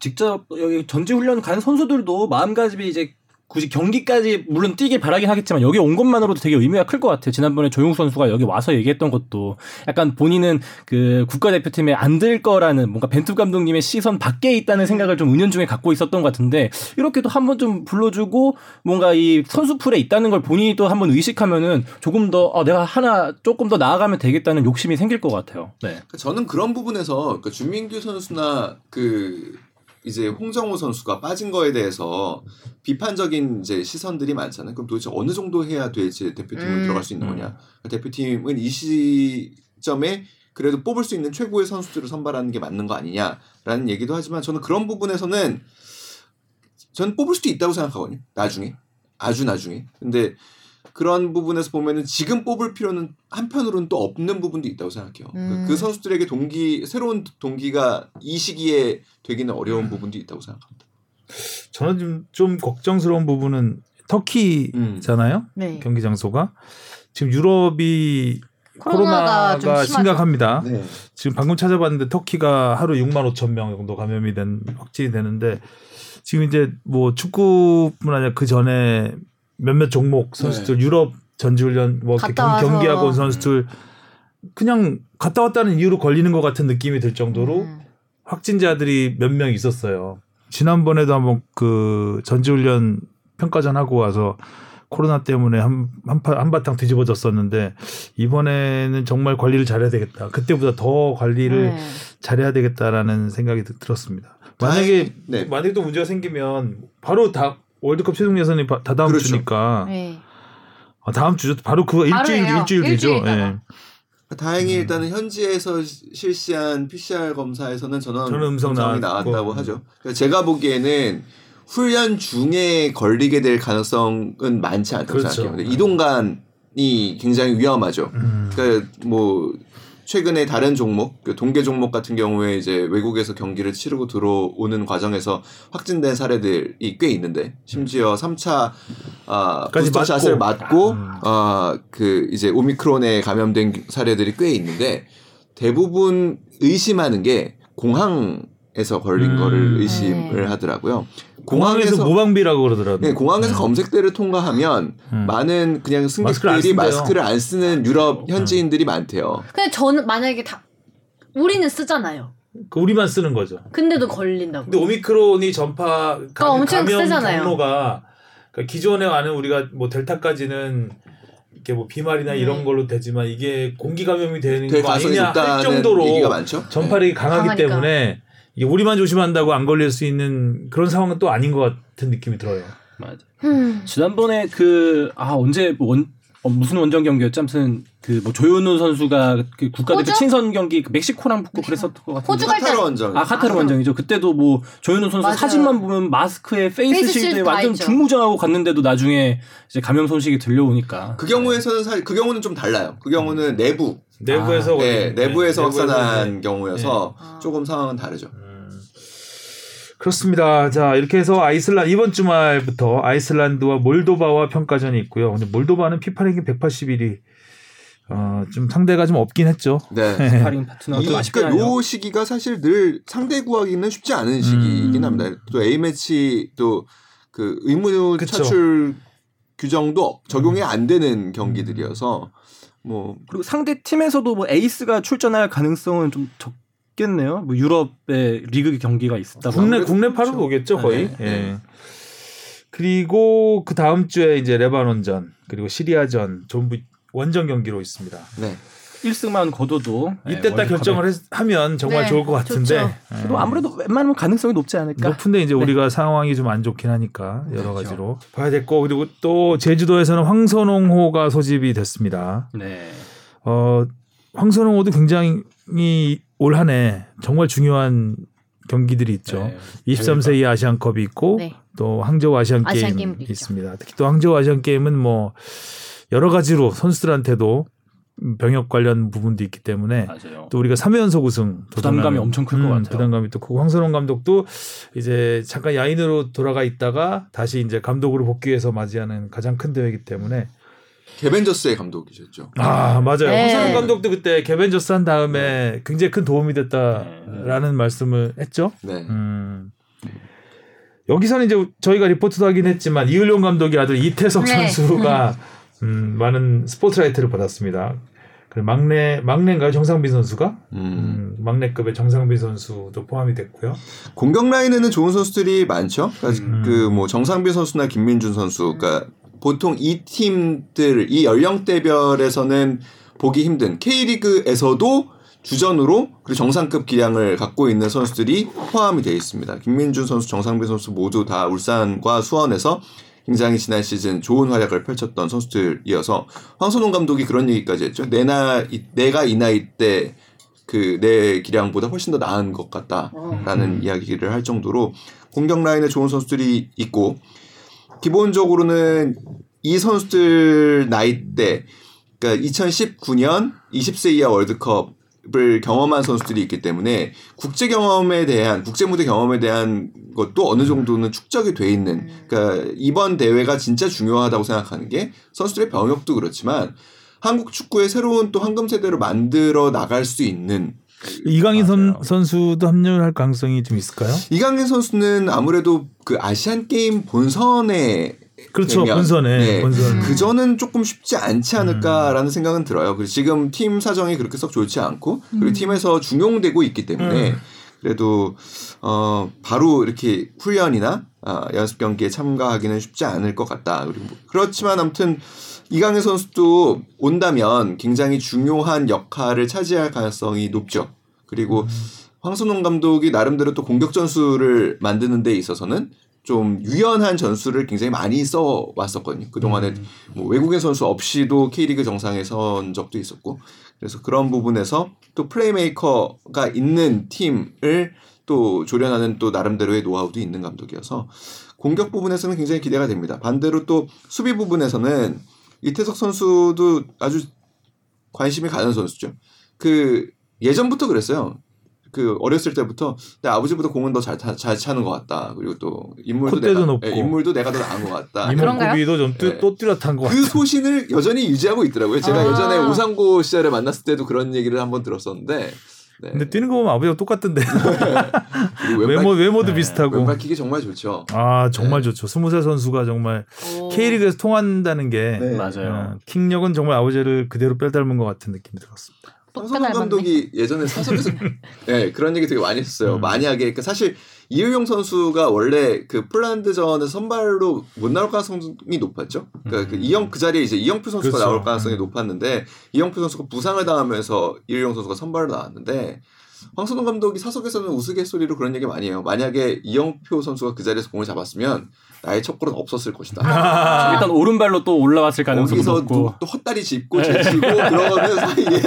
직접 여기 전지훈련 간 선수들도 마음가짐이 이제 굳이 경기까지 물론 뛰길 바라긴 하겠지만 여기 온 것만으로도 되게 의미가 클 것 같아요. 지난번에 조용수 선수가 여기 와서 얘기했던 것도 약간 본인은 그 국가대표팀에 안 들 거라는 뭔가 벤투 감독님의 시선 밖에 있다는 생각을 좀 은연중에 갖고 있었던 것 같은데 이렇게도 한번 좀 불러주고 뭔가 이 선수풀에 있다는 걸 본인이 또 한번 의식하면은 조금 더 어, 내가 하나 조금 더 나아가면 되겠다는 욕심이 생길 것 같아요. 네. 저는 그런 부분에서 그 주민규 선수나 그 이제 홍정호 선수가 빠진 거에 대해서 비판적인 이제 시선들이 많잖아요. 그럼 도대체 어느 정도 해야 도대체 대표팀으로 음. 들어갈 수 있는 거냐? 대표팀은 이 시점에 그래도 뽑을 수 있는 최고의 선수들을 선발하는 게 맞는 거 아니냐라는 얘기도 하지만 저는 그런 부분에서는 저는 뽑을 수도 있다고 생각하거든요. 나중에 아주 나중에. 근데 그런 부분에서 보면은 지금 뽑을 필요는 한편으로는 또 없는 부분도 있다고 생각해요. 음. 그 선수들에게 동기, 새로운 동기가 이 시기에 되기는 어려운 음. 부분도 있다고 생각합니다. 저는 좀, 좀 걱정스러운 부분은 터키잖아요. 음. 네. 경기 장소가 지금 유럽이 코로나가, 코로나가 심각합니다. 네. 지금 방금 찾아봤는데 터키가 하루 육만 오천 명 정도 감염이 된 확진이 되는데 지금 이제 뭐 축구뿐 아니라 그 전에 몇몇 종목 선수들 네. 유럽 전지훈련 뭐 경기하고 온 선수들 그냥 갔다 왔다는 이유로 걸리는 것 같은 느낌이 들 정도로 음. 확진자들이 몇 명 있었어요. 지난번에도 한번 그 전지훈련 평가전 하고 와서 코로나 때문에 한, 한, 한바탕 뒤집어졌었는데 이번에는 정말 관리를 잘해야 되겠다. 그때보다 더 관리를 네. 잘해야 되겠다라는 생각이 들었습니다. 만약에 네. 만약에 또 문제가 생기면 바로 다 월드컵 최종 예선이 다 다음 그렇죠. 주니까 네. 아, 다음 주죠. 바로 그 일주일 일주일 뒤죠. 네. 다행히 음. 일단은 현지에서 실시한 피씨알 검사에서는 저는 저는 음성 음성이 나왔고. 나왔다고 하죠. 그러니까 제가 보기에는 훈련 중에 걸리게 될 가능성은 많지 않다고 그렇죠. 생각해요. 네. 이동간이 굉장히 위험하죠. 음. 그러니까 뭐 최근에 다른 종목, 동계 종목 같은 경우에 이제 외국에서 경기를 치르고 들어오는 과정에서 확진된 사례들이 꽤 있는데, 심지어 삼 차 아, 부스터샷을 맞고, 아, 그 이제 오미크론에 감염된 사례들이 꽤 있는데, 대부분 의심하는 게 공항에서 걸린 음. 거를 의심을 하더라고요. 공항에서, 공항에서 모방비라고 그러더라고요. 네, 공항에서 네. 검색대를 통과하면 음. 많은 그냥 승객들이 마스크를 안, 마스크를 안 쓰는 유럽 현지인들이 음. 많대요. 근데 저는 만약에 다 우리는 쓰잖아요. 그 우리만 쓰는 거죠. 근데도 걸린다고. 근데 오미크론이 전파 감, 그러니까 엄청 감염 세잖아요. 경로가 그러니까 기존에 아는 우리가 뭐 델타까지는 이게 뭐 비말이나 음. 이런 걸로 되지만 이게 공기 감염이 되는 거 아니냐 할 정도로 전파력이 네. 강하기 강하니까. 때문에. 우리만 조심한다고 안 걸릴 수 있는 그런 상황은 또 아닌 것 같은 느낌이 들어요. 맞아요. 음. 지난번에 그 아 언제 원 어, 무슨 원정 경기였죠? 아무튼 그 뭐 조현우 선수가 그 국가대표 호주? 친선 경기 멕시코랑 붙고 그랬었던 것 같은데. 호주 카타르 원정. 아 카타르 아, 원정이죠. 그때도 뭐 조현우 선수 맞아요. 사진만 보면 마스크에 페이스, 페이스 실드에 완전 중무장하고 갔는데도 나중에 이제 감염 소식이 들려오니까. 그 경우에서는 사실 그 경우는 좀 달라요. 그 경우는 내부 내부에서 아, 네, 내부에서 확산한 네. 경우여서 네. 조금 상황은 다르죠. 그렇습니다. 자, 이렇게 해서 아이슬란드, 이번 주말부터 아이슬란드와 몰도바와 평가전이 있고요. 근데 몰도바는 피파 랭킹 백팔십일 위. 어, 좀 상대가 좀 없긴 했죠. 네. 스파링 파트너도 그러니까 요 시기가 사실 늘 상대 구하기는 쉽지 않은 음. 시기이긴 합니다. 또 A매치 또 그 의무 그쵸. 차출 규정도 적용이 안 되는 경기들이어서 뭐 그리고 상대 팀에서도 뭐 에이스가 출전할 가능성은 좀 적 겠네요. 뭐 유럽의 리그 경기가 있었다. 국내 국내 파로 오겠죠 거의. 네. 예. 그리고 그 다음 주에 이제 레바논전 그리고 시리아전 전부 원정 경기로 있습니다. 네. 일 승만 거둬도 이때 네, 딱 결정을 했, 하면 정말 네, 좋을 것 같은데. 예. 아무래도 웬만하면 가능성이 높지 않을까. 높은데 이제 네. 우리가 상황이 좀 안 좋긴 하니까 여러 그렇죠. 가지로 봐야 됐고 그리고 또 제주도에서는 황선홍호가 소집이 됐습니다. 네. 어 황선홍호도 굉장히 올 한 해 정말 중요한 경기들이 있죠. 네, 이십삼 세 이하 아시안컵이 있고 네. 또 항저우 아시안게임이 있습니다. 특히 또 항저우 아시안게임은 뭐 여러 가지로 선수들한테도 병역 관련 부분도 있기 때문에 맞아요. 또 우리가 삼 연속 우승 부담감이 엄청 클 것 음, 같아요. 부담감이 또 크고 황선홍 감독도 이제 잠깐 야인으로 돌아가 있다가 다시 이제 감독으로 복귀해서 맞이하는 가장 큰 대회이기 때문에 개벤저스의 감독이셨죠. 아 맞아요. 네. 황선홍 감독도 그때 개벤저스 한 다음에 굉장히 큰 도움이 됐다라는 네. 말씀을 했죠. 네. 음. 여기서는 이제 저희가 리포트도 하긴 했지만 이을용 감독의 아들 이태석 네. 선수가 음, 많은 스포트라이트를 받았습니다. 그리고 막내 막내인가요? 정상빈 선수가 음. 음, 막내급의 정상빈 선수도 포함이 됐고요. 공격 라인에는 좋은 선수들이 많죠. 그러니까 음. 그 뭐 정상빈 선수나 김민준 선수, 그러니까 보통 이 팀들 이 연령대별에서는 보기 힘든 K리그에서도 주전으로 그리고 정상급 기량을 갖고 있는 선수들이 포함이 되어 있습니다. 김민준 선수, 정상빈 선수 모두 다 울산과 수원에서 굉장히 지난 시즌 좋은 활약을 펼쳤던 선수들이어서 황선홍 감독이 그런 얘기까지 했죠. 내 나, 이, 내가 이 나이 때 그 내 기량보다 훨씬 더 나은 것 같다라는 음. 이야기를 할 정도로 공격 라인에 좋은 선수들이 있고, 기본적으로는 이 선수들 나이 때, 그러니까 이천십구 년 이십 세 이하 월드컵 을 경험한 선수들이 있기 때문에 국제 경험에 대한 국제 무대 경험에 대한 것도 어느 정도는 축적이 돼 있는, 그러니까 이번 대회가 진짜 중요하다고 생각하는 게 선수들의 병역도 그렇지만 한국 축구의 새로운 또 황금 세대로 만들어 나갈 수 있는, 이강인 선, 선수도 합류할 가능성이 좀 있을까요? 이강인 선수는 아무래도 그 아시안 게임 본선에 그렇죠. 되면, 본선에. 네. 본선. 그전은 조금 쉽지 않지 않을까라는 음. 생각은 들어요. 그리고 지금 팀 사정이 그렇게 썩 좋지 않고, 그리고 음. 팀에서 중용되고 있기 때문에, 음. 그래도, 어, 바로 이렇게 훈련이나, 어, 연습 경기에 참가하기는 쉽지 않을 것 같다. 그리고 뭐, 그렇지만 아무튼, 이강인 선수도 온다면 굉장히 중요한 역할을 차지할 가능성이 높죠. 그리고 음. 황선홍 감독이 나름대로 또 공격 전술을 만드는 데 있어서는 좀 유연한 전술을 굉장히 많이 써왔었거든요. 그동안에 음. 뭐 외국인 선수 없이도 K리그 정상에 선 적도 있었고, 그래서 그런 부분에서 또 플레이메이커가 있는 팀을 또 조련하는 또 나름대로의 노하우도 있는 감독이어서 공격 부분에서는 굉장히 기대가 됩니다. 반대로 또 수비 부분에서는 이태석 선수도 아주 관심이 가는 선수죠. 그 예전부터 그랬어요. 그 어렸을 때부터 내 아버지보다 공은 더 잘 잘 차는 것 같다. 그리고 또 인물도 내가 높고. 예, 인물도 내가 더 나은 것 같다. 인물고비도 좀 또 뚜렷한 것 같다. 그 소신을 여전히 유지하고 있더라고요. 제가 아~ 예전에 오상고 시절에 만났을 때도 그런 얘기를 한번 들었었는데. 네. 근데 뛰는 거 보면 아버지랑 똑같던데. 외모 외모도 네. 비슷하고. 왼발킥이 정말 좋죠. 아 정말 네. 좋죠. 스무세 선수가 정말 K리그에서 통한다는 게 네. 맞아요. 킥력은 정말 아버지를 그대로 빼닮은 것 같은 느낌이 들었습니다. 황선홍 감독이 예전에 사석에서 네, 그런 얘기 되게 많이 했어요. 음. 만약에 그러니까 사실 이우용 선수가 원래 그 폴란드전에서 선발로 못 나올 가능성이 높았죠. 그러니까 음. 그 이영 그 자리에 이제 이영표 선수가 그렇죠. 나올 가능성이 높았는데 이영표 선수가 부상을 당하면서 이우용 선수가 선발로 나왔는데 황선홍 감독이 사석에서는 우스갯소리로 그런 얘기 많이 해요. 만약에 이영표 선수가 그 자리에서 공을 잡았으면 나의 첫 골은 없었을 것이다. 아~ 일단 오른발로 또 올라왔을 가능성이 높고 또 헛다리 짚고 제치고 그러는 사이에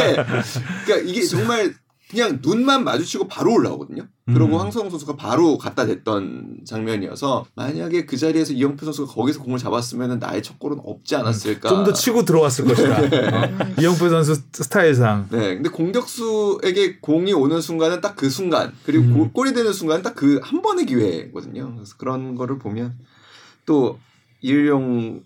그러니까 이게 정말 그냥 눈만 마주치고 바로 올라오거든요. 음. 그러고 황선홍 선수가 바로 갖다 댔던 장면이어서 만약에 그 자리에서 이영표 선수가 거기서 공을 잡았으면 나의 첫 골은 없지 않았을까. 좀 더 치고 들어왔을 것이다. 어? 이영표 선수 스타일상. 네, 근데 공격수에게 공이 오는 순간은 딱 그 순간, 그리고 음. 골이 되는 순간은 딱 그 한 번의 기회거든요. 그래서 그런 거를 보면 또 이을용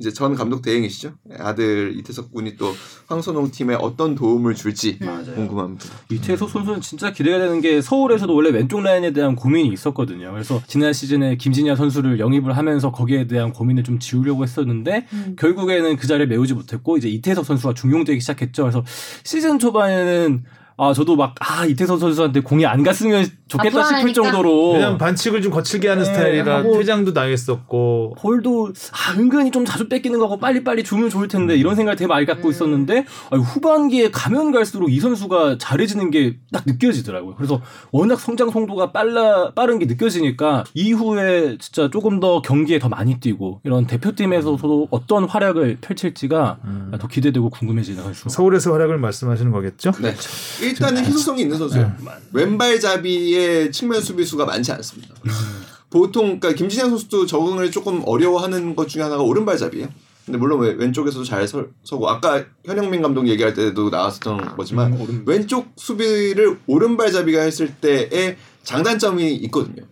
이제 전 감독 대행이시죠. 아들 이태석 군이 또 황선홍 팀에 어떤 도움을 줄지 맞아요. 궁금합니다. 이태석 선수는 진짜 기대가 되는 게 서울에서도 원래 왼쪽 라인에 대한 고민이 있었거든요. 그래서 지난 시즌에 김진야 선수를 영입을 하면서 거기에 대한 고민을 좀 지우려고 했었는데 음. 결국에는 그 자리를 메우지 못했고 이제 이태석 선수가 중용되기 시작했죠. 그래서 시즌 초반에는 아 저도 막 아 이태석 선수한테 공이 안 갔으면 좋겠다 싶을 정도로 왜냐면 반칙을 좀 거칠게 하는 네, 스타일이라 퇴장도 당했었고 볼도 아 은근히 좀 자주 뺏기는 거고 빨리빨리 주면 좋을 텐데 음. 이런 생각을 되게 많이 갖고 음. 있었는데 아니, 후반기에 가면 갈수록 이 선수가 잘해지는 게 딱 느껴지더라고요. 그래서 워낙 성장 속도가 빨라 빠른 게 느껴지니까 이후에 진짜 조금 더 경기에 더 많이 뛰고 이런 대표팀에서도 어떤 활약을 펼칠지가 음. 더 기대되고 궁금해지는 선수. 서울에서 활약을 말씀하시는 거겠죠? 네. 일단은 희소성이 있는 선수예요. 네. 왼발잡이의 측면 수비수가 많지 않습니다. 보통 그러니까 김진양 선수도 적응을 조금 어려워하는 것 중에 하나가 오른발잡이에요. 근데 물론 왼쪽에서도 잘 서, 서고 아까 현영민 감독 얘기할 때도 나왔었던 거지만 음, 왼쪽 수비를 오른발잡이가 했을 때의 장단점이 있거든요.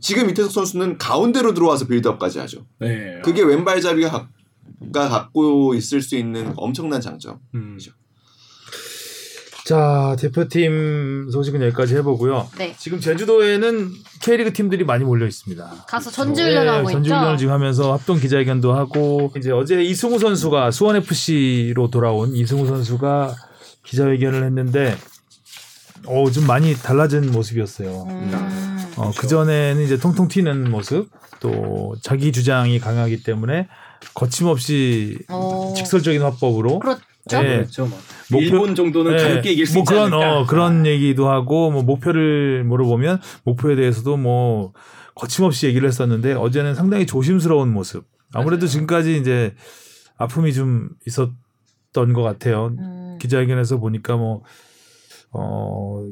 지금 이태석 선수는 가운데로 들어와서 빌드업까지 하죠. 네. 그게 왼발잡이가 갖고 있을 수 있는 엄청난 장점. 음. 자, 대표팀 소식은 여기까지 해보고요. 네. 지금 제주도에는 K리그 팀들이 많이 몰려 있습니다. 가서 전지훈련을 네, 하고 있죠. 전지훈련을 지금 하면서 합동 기자회견도 하고, 이제 어제 이승우 선수가 수원 에프씨로 돌아온 이승우 선수가 기자회견을 했는데, 어, 좀 많이 달라진 모습이었어요. 음. 어, 그렇죠. 그 전에는 이제 통통 튀는 모습, 또 자기 주장이 강하기 때문에 거침없이 오. 직설적인 화법으로. 그렇... 그렇죠? 네. 그렇죠. 뭐. 목표, 일본 정도는 네. 가볍게 이길 수 뭐 있지 않을까. 어, 그런 얘기도 하고 뭐 목표를 물어보면 목표에 대해서도 뭐 거침없이 얘기를 했었는데 어제는 상당히 조심스러운 모습. 아무래도 맞아요. 지금까지 이제 아픔이 좀 있었던 것 같아요. 음. 기자회견에서 보니까 뭐 어,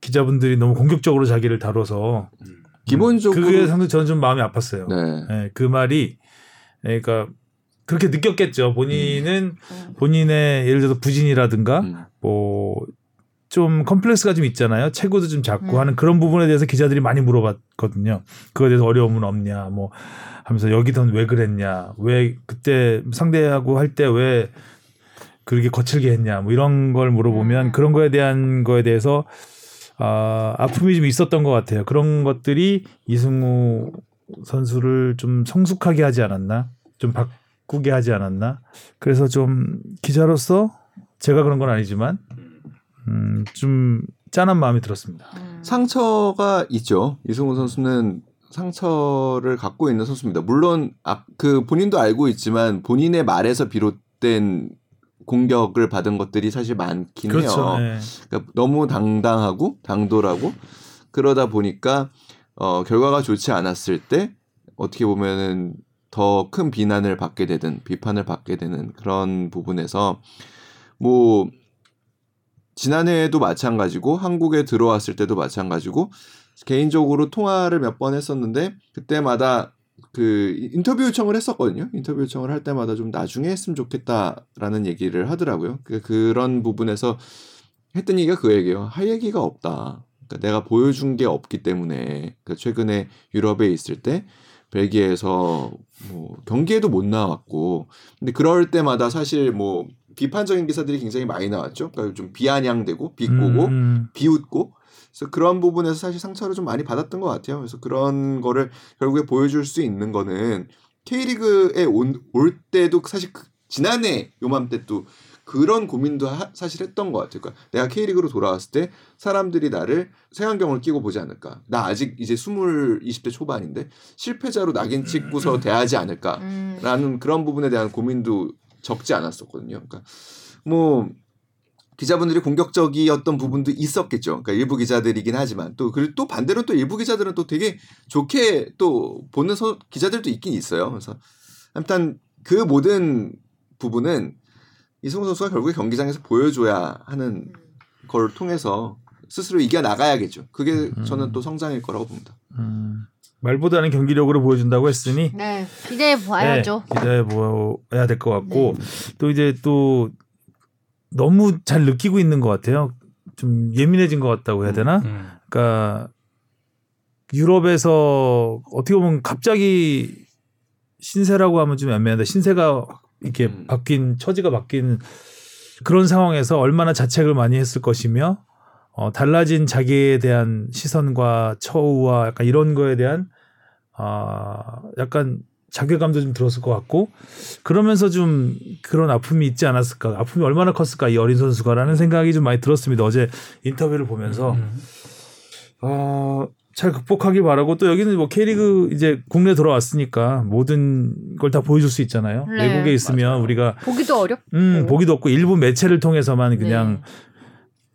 기자분들이 너무 공격적으로 자기를 다뤄서 음. 기본적으로 그게 상당히 저는 좀 마음이 아팠어요. 네. 네, 그 말이 그러니까. 그렇게 느꼈겠죠. 본인은 음. 본인의 예를 들어서 부진이라든가 음. 뭐 좀 컴플렉스가 좀 있잖아요. 체구도 좀 작고 음. 하는 그런 부분에 대해서 기자들이 많이 물어봤거든요. 그거에 대해서 어려움은 없냐 뭐 하면서 여기선 왜 그랬냐 왜 그때 상대하고 할 때 왜 그렇게 거칠게 했냐 뭐 이런 걸 물어보면 음. 그런 거에 대한 거에 대해서 아, 아픔이 좀 있었던 것 같아요. 그런 것들이 이승우 선수를 좀 성숙하게 하지 않았나 좀 박 꾸게 하지 않았나. 그래서 좀 기자로서 제가 그런 건 아니지만 음, 좀 짠한 마음이 들었습니다. 상처가 있죠. 이승우 선수는 상처를 갖고 있는 선수입니다. 물론 아, 그 본인도 알고 있지만 본인의 말에서 비롯된 공격을 받은 것들이 사실 많긴 그렇죠. 해요. 네. 그러니까 너무 당당하고 당돌하고 그러다 보니까 어, 결과가 좋지 않았을 때 어떻게 보면은 더 큰 비난을 받게 되든 비판을 받게 되는 그런 부분에서 뭐 지난해에도 마찬가지고 한국에 들어왔을 때도 마찬가지고 개인적으로 통화를 몇 번 했었는데 그때마다 그 인터뷰 요청을 했었거든요. 인터뷰 요청을 할 때마다 좀 나중에 했으면 좋겠다라는 얘기를 하더라고요. 그러니까 그런 부분에서 했던 얘기가 그 얘기예요. 할 얘기가 없다. 그러니까 내가 보여준 게 없기 때문에 그러니까 최근에 유럽에 있을 때 벨기에에서 뭐 경기에도 못 나왔고 근데 그럴 때마다 사실 뭐 비판적인 기사들이 굉장히 많이 나왔죠. 그러니까 좀 비아냥되고 비꼬고 음. 비웃고 그래서 그런 부분에서 사실 상처를 좀 많이 받았던 것 같아요. 그래서 그런 거를 결국에 보여줄 수 있는 거는 K리그에 온, 올 때도 사실 그, 지난해 요맘때 또 그런 고민도 하, 사실 했던 것 같아요. 그러니까 내가 K리그로 돌아왔을 때 사람들이 나를 색안경을 끼고 보지 않을까. 나 아직 이제 스무, 이십대 초반인데 실패자로 낙인 찍고서 대하지 않을까라는 음. 그런 부분에 대한 고민도 적지 않았었거든요. 그러니까 뭐 기자분들이 공격적이었던 부분도 있었겠죠. 그러니까 일부 기자들이긴 하지만 또 그리고 또 반대로 또 일부 기자들은 또 되게 좋게 또 보는 서, 기자들도 있긴 있어요. 그래서 아무튼 그 모든 부분은 이승우 선수가 결국에 경기장에서 보여줘야 하는 걸 통해서 스스로 이겨나가야겠죠. 그게 음. 저는 또 성장일 거라고 봅니다. 음. 말보다는 경기력으로 보여준다고 했으니 네. 기대해 봐야죠. 네. 기대해 봐야 될 것 같고 네. 또 이제 또 너무 잘 느끼고 있는 것 같아요. 좀 예민해진 것 같다고 해야 되나? 음. 그러니까 유럽에서 어떻게 보면 갑자기 신세라고 하면 좀 애매한데 신세가 이렇게 음. 바뀐 처지가 바뀐 그런 상황에서 얼마나 자책을 많이 했을 것이며 어, 달라진 자기에 대한 시선과 처우와 약간 이런 거에 대한 아 어, 약간 자괴감도 좀 들었을 것 같고 그러면서 좀 그런 아픔이 있지 않았을까 아픔이 얼마나 컸을까 이 어린 선수가라는 생각이 좀 많이 들었습니다. 어제 인터뷰를 보면서 음. 어, 잘 극복하기 바라고 또 여기는 뭐 K리그 이제 국내 들어왔으니까 모든 걸 다 보여줄 수 있잖아요. 네, 외국에 있으면 맞아요. 우리가 보기도 어렵고 음, 보기도 없고 일부 매체를 통해서만 그냥 네.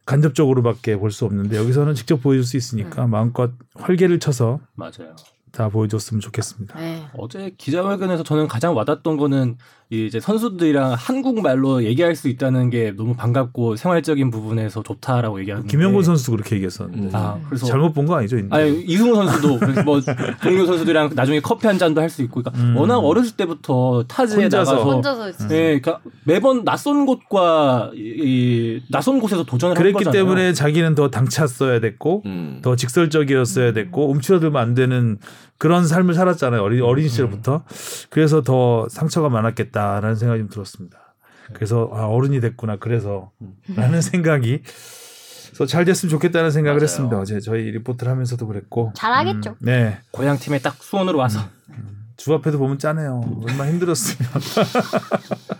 간접적으로밖에 볼 수 없는데 여기서는 직접 보여줄 수 있으니까 음. 마음껏 활개를 쳐서 맞아요. 다 보여줬으면 좋겠습니다. 네. 어제 기자회견에서 저는 가장 와닿았던 거는 이제 선수들이랑 한국말로 얘기할 수 있다는 게 너무 반갑고 생활적인 부분에서 좋다라고 얘기하는데 김영곤 선수도 그렇게 얘기했었는데 음. 아, 그래서 잘못 본 거 아니죠? 아니, 이승우 선수도 뭐 동료 선수들이랑 나중에 커피 한 잔도 할 수 있고 그러니까 음. 워낙 어렸을 때부터 타지에 혼자서. 나가서 혼자서 했어요. 네, 그러니까 매번 낯선 곳과 이, 이, 낯선 곳에서 도전을 한 거잖아요. 그랬기 때문에 자기는 더 당찼어야 됐고 음. 더 직설적이었어야 됐고 움츠러들면 안 되는 그런 삶을 살았잖아요. 어린, 어린 시절부터. 그래서 더 상처가 많았겠다라는 생각이 좀 들었습니다. 그래서 아, 어른이 됐구나. 그래서 라는 생각이 그래서 잘 됐으면 좋겠다는 생각을 맞아요. 했습니다. 어제 저희 리포트를 하면서도 그랬고. 잘하겠죠. 음, 네. 고향 팀에 딱 수원으로 와서. 음. 주 앞에도 보면 짜네요. 얼마나 힘들었으면.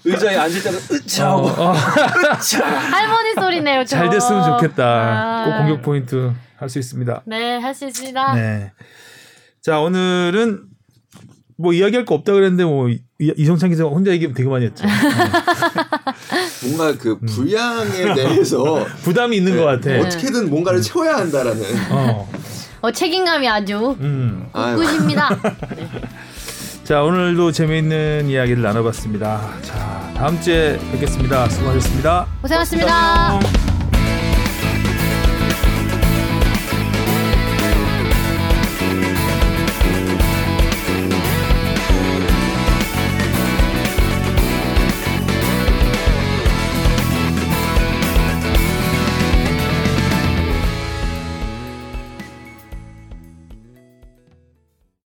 의자에 앉을 때도 으차하고. 어, 어. 할머니 소리네요. 저. 잘 됐으면 좋겠다. 아. 꼭 공격 포인트 할 수 있습니다. 네. 할 수 있습니다. 네. 자, 오늘은 뭐 이야기할 거 없다 그랬는데 뭐 이, 이정찬 기자가 혼자 얘기하면 되게 많이 했죠. 뭔가 그 부양에 대해서 부담이 있는 네, 것 같아. 어떻게든 뭔가를 채워야 한다라는. 어, 어 책임감이 아주 굳으십니다. 음. 자, 오늘도 재미있는 이야기를 나눠봤습니다. 자, 다음 주에 뵙겠습니다. 수고하셨습니다. 고생하셨습니다. 고생하셨습니다.